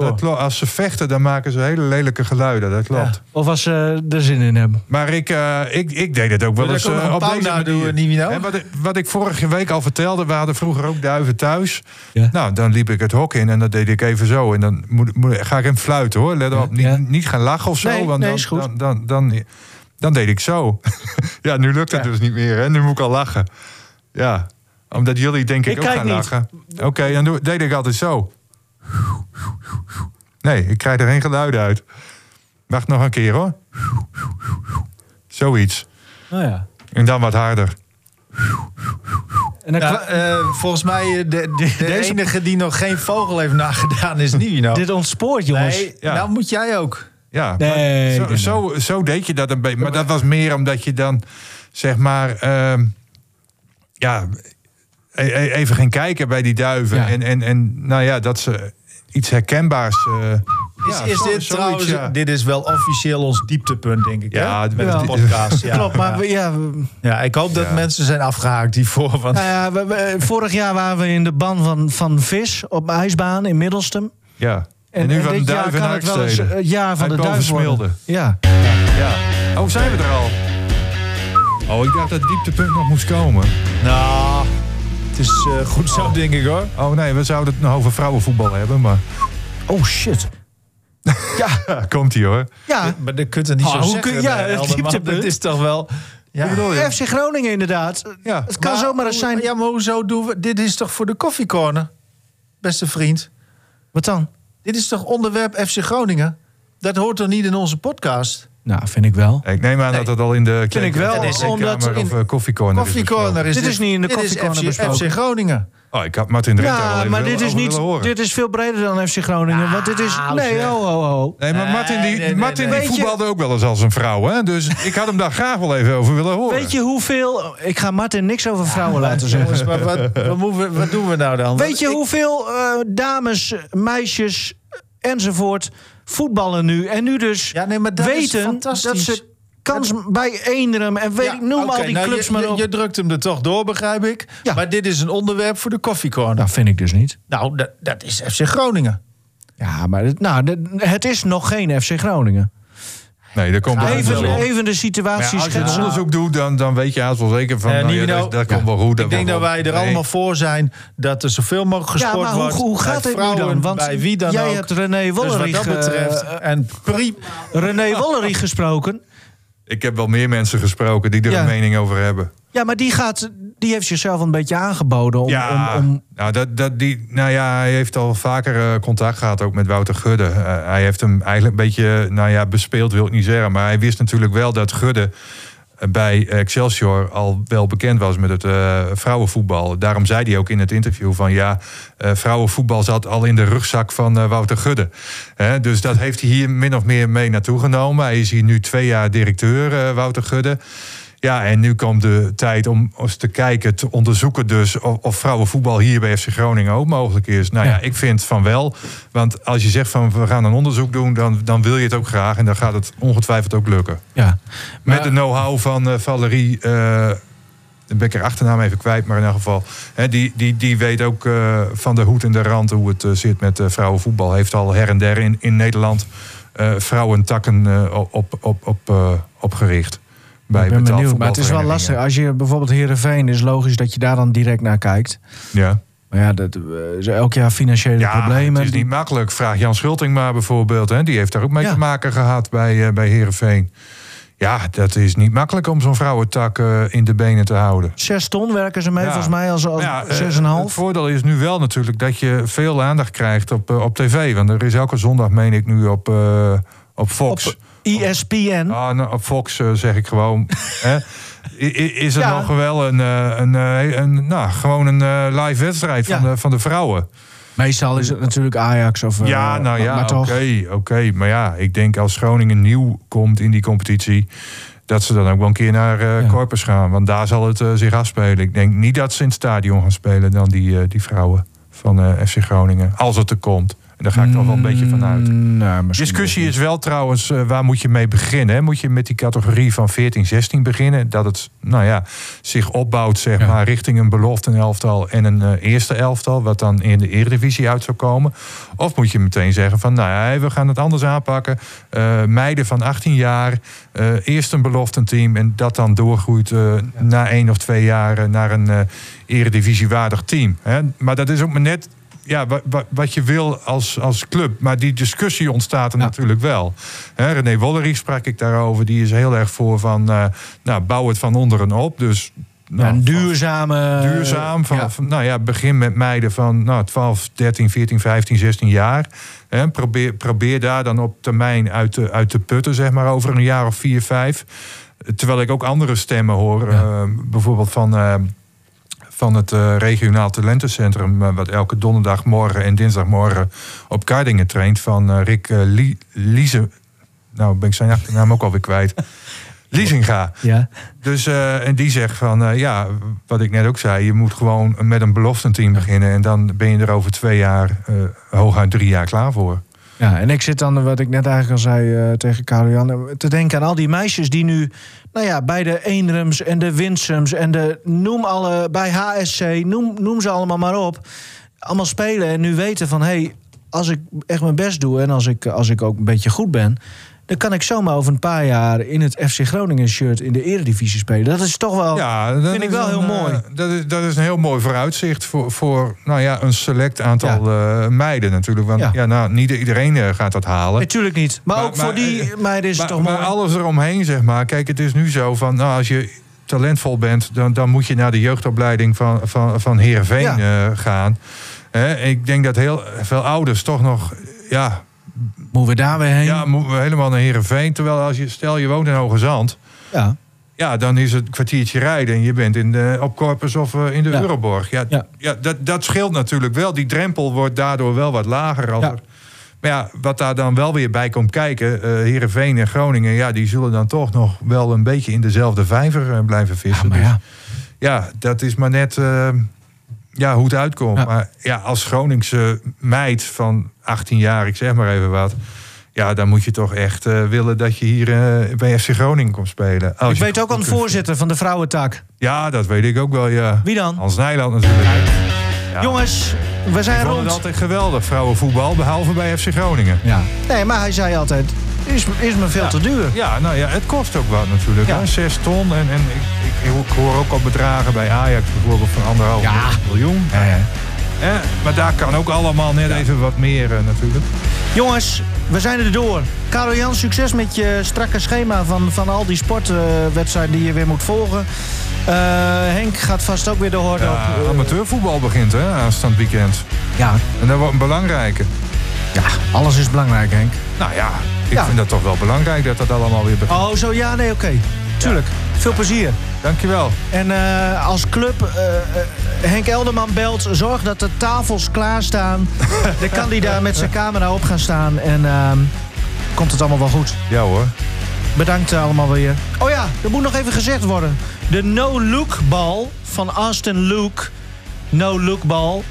Dat klopt. Als ze vechten, dan maken ze hele lelijke geluiden. Dat klopt. Ja. Of als ze er zin in hebben. Maar ik deed het ook wel eens op deze manier. Wat ik vorige week al vertelde, we hadden vroeger ook duiven thuis. Ja. Nou, dan liep ik het hok in en dat deed ik even zo. En dan ga ik hem fluiten, hoor. Let op, niet gaan lachen of zo. Dan deed ik zo. Ja, nu lukt het dus niet meer. Hè? Nu moet ik al lachen. Ja, omdat jullie denk ik ook gaan lachen. Oké, dan deed ik altijd zo. Nee, ik krijg er geen geluid uit. Wacht nog een keer, hoor. Zoiets. Nou ja. En dan wat harder. En dan volgens mij de enige die nog geen vogel heeft nagedaan is Nivino. Dit ontspoort, jongens. Nee, nou moet jij ook. Ja, nee, zo deed je dat een beetje. Maar dat was meer omdat je dan, zeg maar... even ging kijken bij die duiven. Ja. En nou ja, dat ze iets herkenbaars... Dit is wel officieel ons dieptepunt, denk ik. Ja, hè? Met de podcast. Ja. Klopt, maar ik hoop dat mensen zijn afgehaakt hiervoor. Want... vorig jaar waren we in de ban van vis op ijsbaan in Middelstum. Ja. En nu van de duif in Harkstede. Ja, van de duif worden. Ja. Oh, zijn we er al? Oh, ik dacht dat het dieptepunt nog moest komen. Nou, het is goed zo, denk ik, hoor. Oh nee, we zouden het nog over vrouwenvoetbal hebben, maar... Oh, shit. Ja, komt-ie, hoor. Ja. Maar dat kunt er niet zo zeggen. Het dieptepunt. Dat is toch wel... Ja. FC Groningen, inderdaad. Ja. Het kan zomaar eens zijn... Ja, maar hoezo doen we... Dit is toch voor de koffiecorner, beste vriend? Wat dan? Dit is toch onderwerp FC Groningen? Dat hoort toch niet in onze podcast? Nou, vind ik wel. Ik neem aan dat het al in de... Vind ik wel, omdat... Of koffiecorner is dit is niet in de koffiecorner besproken. Dit is FC Groningen. Oh, ik had Martin de Rente al even maar dit is veel breder dan FC Groningen. Want dit is... Nee, maar Martin die voetbalde ook wel eens als een vrouw. Hè? Dus ik had hem daar graag wel even over willen horen. Weet je hoeveel... Ik ga Martin niks over vrouwen laten zeggen. Maar wat doen we nou dan? Weet je hoeveel dames, meisjes enzovoort voetballen nu? En nu dus weten dat ze... kans bij Eenrum en weet ik, noem al die clubs maar op. Je drukt hem er toch door, begrijp ik. Ja. Maar dit is een onderwerp voor de koffiecorner. Dat vind ik dus niet. Nou, dat is FC Groningen. Ja, maar het is nog geen FC Groningen. Nee, daar komt even de situatie schetsen. Als je onderzoek doet, dan weet je haast wel zeker van... dat komt wel goed. Ik denk dat wij er allemaal voor zijn dat er zoveel mogelijk gesport wordt. Ja, maar hoe gaat dit nu dan? Want bij wie dan jij hebt René Wollerich... Dus wat dat betreft... René Wollerich gesproken. Ik heb wel meer mensen gesproken die er een mening over hebben. Ja, maar die heeft zichzelf een beetje aangeboden. Hij heeft al vaker contact gehad ook met Wouter Gudde. Hij heeft hem eigenlijk een beetje, bespeeld wil ik niet zeggen. Maar hij wist natuurlijk wel dat Gudde bij Excelsior al wel bekend was met het vrouwenvoetbal. Daarom zei hij ook in het interview van... vrouwenvoetbal zat al in de rugzak van Wouter Gudde. Dus dat heeft hij hier min of meer mee naartoe genomen. Hij is hier nu 2 jaar directeur, Wouter Gudde. Ja, en nu komt de tijd om eens te kijken, te onderzoeken dus... of vrouwenvoetbal hier bij FC Groningen ook mogelijk is. Ik vind van wel. Want als je zegt van we gaan een onderzoek doen... dan wil je het ook graag en dan gaat het ongetwijfeld ook lukken. Ja. Maar... Met de know-how van Valerie... ben ik haar achternaam even kwijt, maar in elk geval... Die weet ook van de hoed en de rand hoe het zit met vrouwenvoetbal. Heeft al her en der in Nederland vrouwentakken opgericht. Ik ben benieuwd, maar het is wel lastig. Als je bijvoorbeeld Heerenveen, is logisch dat je daar dan direct naar kijkt. Ja. Maar elk jaar financiële problemen. Het is niet makkelijk. Vraag Jan Schulting maar bijvoorbeeld. Hè. Die heeft daar ook mee te maken gehad bij Heerenveen. Ja, dat is niet makkelijk om zo'n vrouwentak in de benen te houden. 6 ton werken ze mee, volgens mij als 6,5. Het voordeel is nu wel natuurlijk dat je veel aandacht krijgt op tv. Want er is elke zondag, meen ik nu, op Fox... ESPN. Op Fox zeg ik gewoon. Is er nog wel een live wedstrijd van de vrouwen? Meestal is het natuurlijk Ajax of... Oké. Maar ja, ik denk als Groningen nieuw komt in die competitie... dat ze dan ook wel een keer naar Corpus gaan. Want daar zal het zich afspelen. Ik denk niet dat ze in het stadion gaan spelen... dan die vrouwen van FC Groningen. Als het er komt. En daar ga ik nog wel een beetje van uit. Discussie is wel trouwens, waar moet je mee beginnen? Hè? Moet je met die categorie van 14, 16 beginnen? Dat het zich opbouwt maar, richting een beloftenelftal en een eerste elftal... wat dan in de Eredivisie uit zou komen. Of moet je meteen zeggen van, we gaan het anders aanpakken. Meiden van 18 jaar, eerst een beloftenteam... en dat dan doorgroeit na 1 of 2 jaar naar een eredivisiewaardig team. Hè? Maar dat is ook maar net... wat je wil als club. Maar die discussie ontstaat er natuurlijk wel. He, René Wollerich sprak ik daarover. Die is heel erg voor van... bouw het van onderen op. Dus... Duurzaam. Begin met meiden van 12, 13, 14, 15, 16 jaar. He, probeer daar dan op termijn uit te putten, zeg maar, over een jaar of 4, 5. Terwijl ik ook andere stemmen hoor. Bijvoorbeeld van het regionaal talentencentrum... wat elke donderdagmorgen en dinsdagmorgen op Kardingen traint... van Rick Liese... Nou, ben ik zijn achternaam ook alweer kwijt. Liesinga. Ja. Dus, en die zegt van, wat ik net ook zei... je moet gewoon met een beloftenteam beginnen... en dan ben je er over 2 jaar, hooguit 3 jaar klaar voor. Ja, en ik zit dan, wat ik net eigenlijk al zei tegen Karel-Jan... te denken aan al die meisjes die nu... bij de Eenrums en de Winsums en de bij HSC, noem ze allemaal maar op. Allemaal spelen en nu weten van, als ik echt mijn best doe... en als ik ook een beetje goed ben... dan kan ik zomaar over een paar jaar in het FC Groningen shirt... in de Eredivisie spelen. Dat is toch wel, vind ik wel heel mooi. Dat is een heel mooi vooruitzicht voor een select aantal meiden natuurlijk. Want niet iedereen gaat dat halen. Natuurlijk niet. Maar ook voor die meiden is het toch mooi. Maar alles eromheen, zeg maar. Kijk, het is nu zo van, als je talentvol bent... dan moet je naar de jeugdopleiding van Heerenveen gaan. Ik denk dat heel veel ouders toch nog... Moeten we daar weer heen? Ja, moeten we helemaal naar Heerenveen. Terwijl stel je woont in Hoogezand... dan is het een kwartiertje rijden... en je bent op Corpus of in de Euroborg. Dat scheelt natuurlijk wel. Die drempel wordt daardoor wel wat lager. Maar wat daar dan wel weer bij komt kijken... Heerenveen en Groningen... die zullen dan toch nog wel een beetje... in dezelfde vijver blijven vissen. Dus, dat is maar net... hoe het uitkomt. Ja. Maar als Groningse meid van 18 jaar, ik zeg maar even wat... Ja, dan moet je toch echt willen dat je hier bij FC Groningen komt spelen. Ik weet ook al een voorzitter van de vrouwentak. Ja, dat weet ik ook wel, ja. Wie dan? Hans Nijland natuurlijk. Ja. Jongens, we zijn rond. Ik vond het altijd geweldig, vrouwenvoetbal, behalve bij FC Groningen. Ja. Nee, maar hij zei altijd, is me veel te duur. Ja, nou ja, het kost ook wat natuurlijk. Ja. 6 ton en ik hoor ook al bedragen bij Ajax bijvoorbeeld van 1,5 miljoen. Ja, ja. Maar daar kan ook allemaal net even wat meer natuurlijk. Jongens, we zijn er door. Karel-Jan, succes met je strakke schema van al die sportwedstrijden die je weer moet volgen. Henk gaat vast ook weer de horde op. Amateurvoetbal begint hè, aanstaand weekend. Ja. En dat wordt een belangrijke. Ja, alles is belangrijk, Henk. Nou ja, ik vind dat toch wel belangrijk dat dat allemaal weer begint. Oh, zo ja, nee, oké. Tuurlijk. Ja. Veel plezier. Dankjewel. En als club, Henk Elderman belt, zorg dat de tafels klaarstaan. Dan kan die daar met zijn camera op gaan staan. En komt het allemaal wel goed. Ja hoor. Bedankt allemaal weer. Oh ja, dat moet nog even gezegd worden. De no-look-bal van Austin Luke. No-look-bal.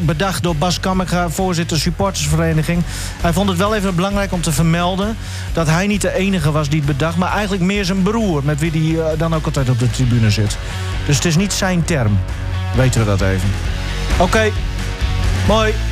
Bedacht door Bas Kammerga, voorzitter supportersvereniging. Hij vond het wel even belangrijk om te vermelden dat hij niet de enige was die het bedacht, maar eigenlijk meer zijn broer, met wie die dan ook altijd op de tribune zit. Dus het is niet zijn term. Weten we dat even. Oké. Mooi.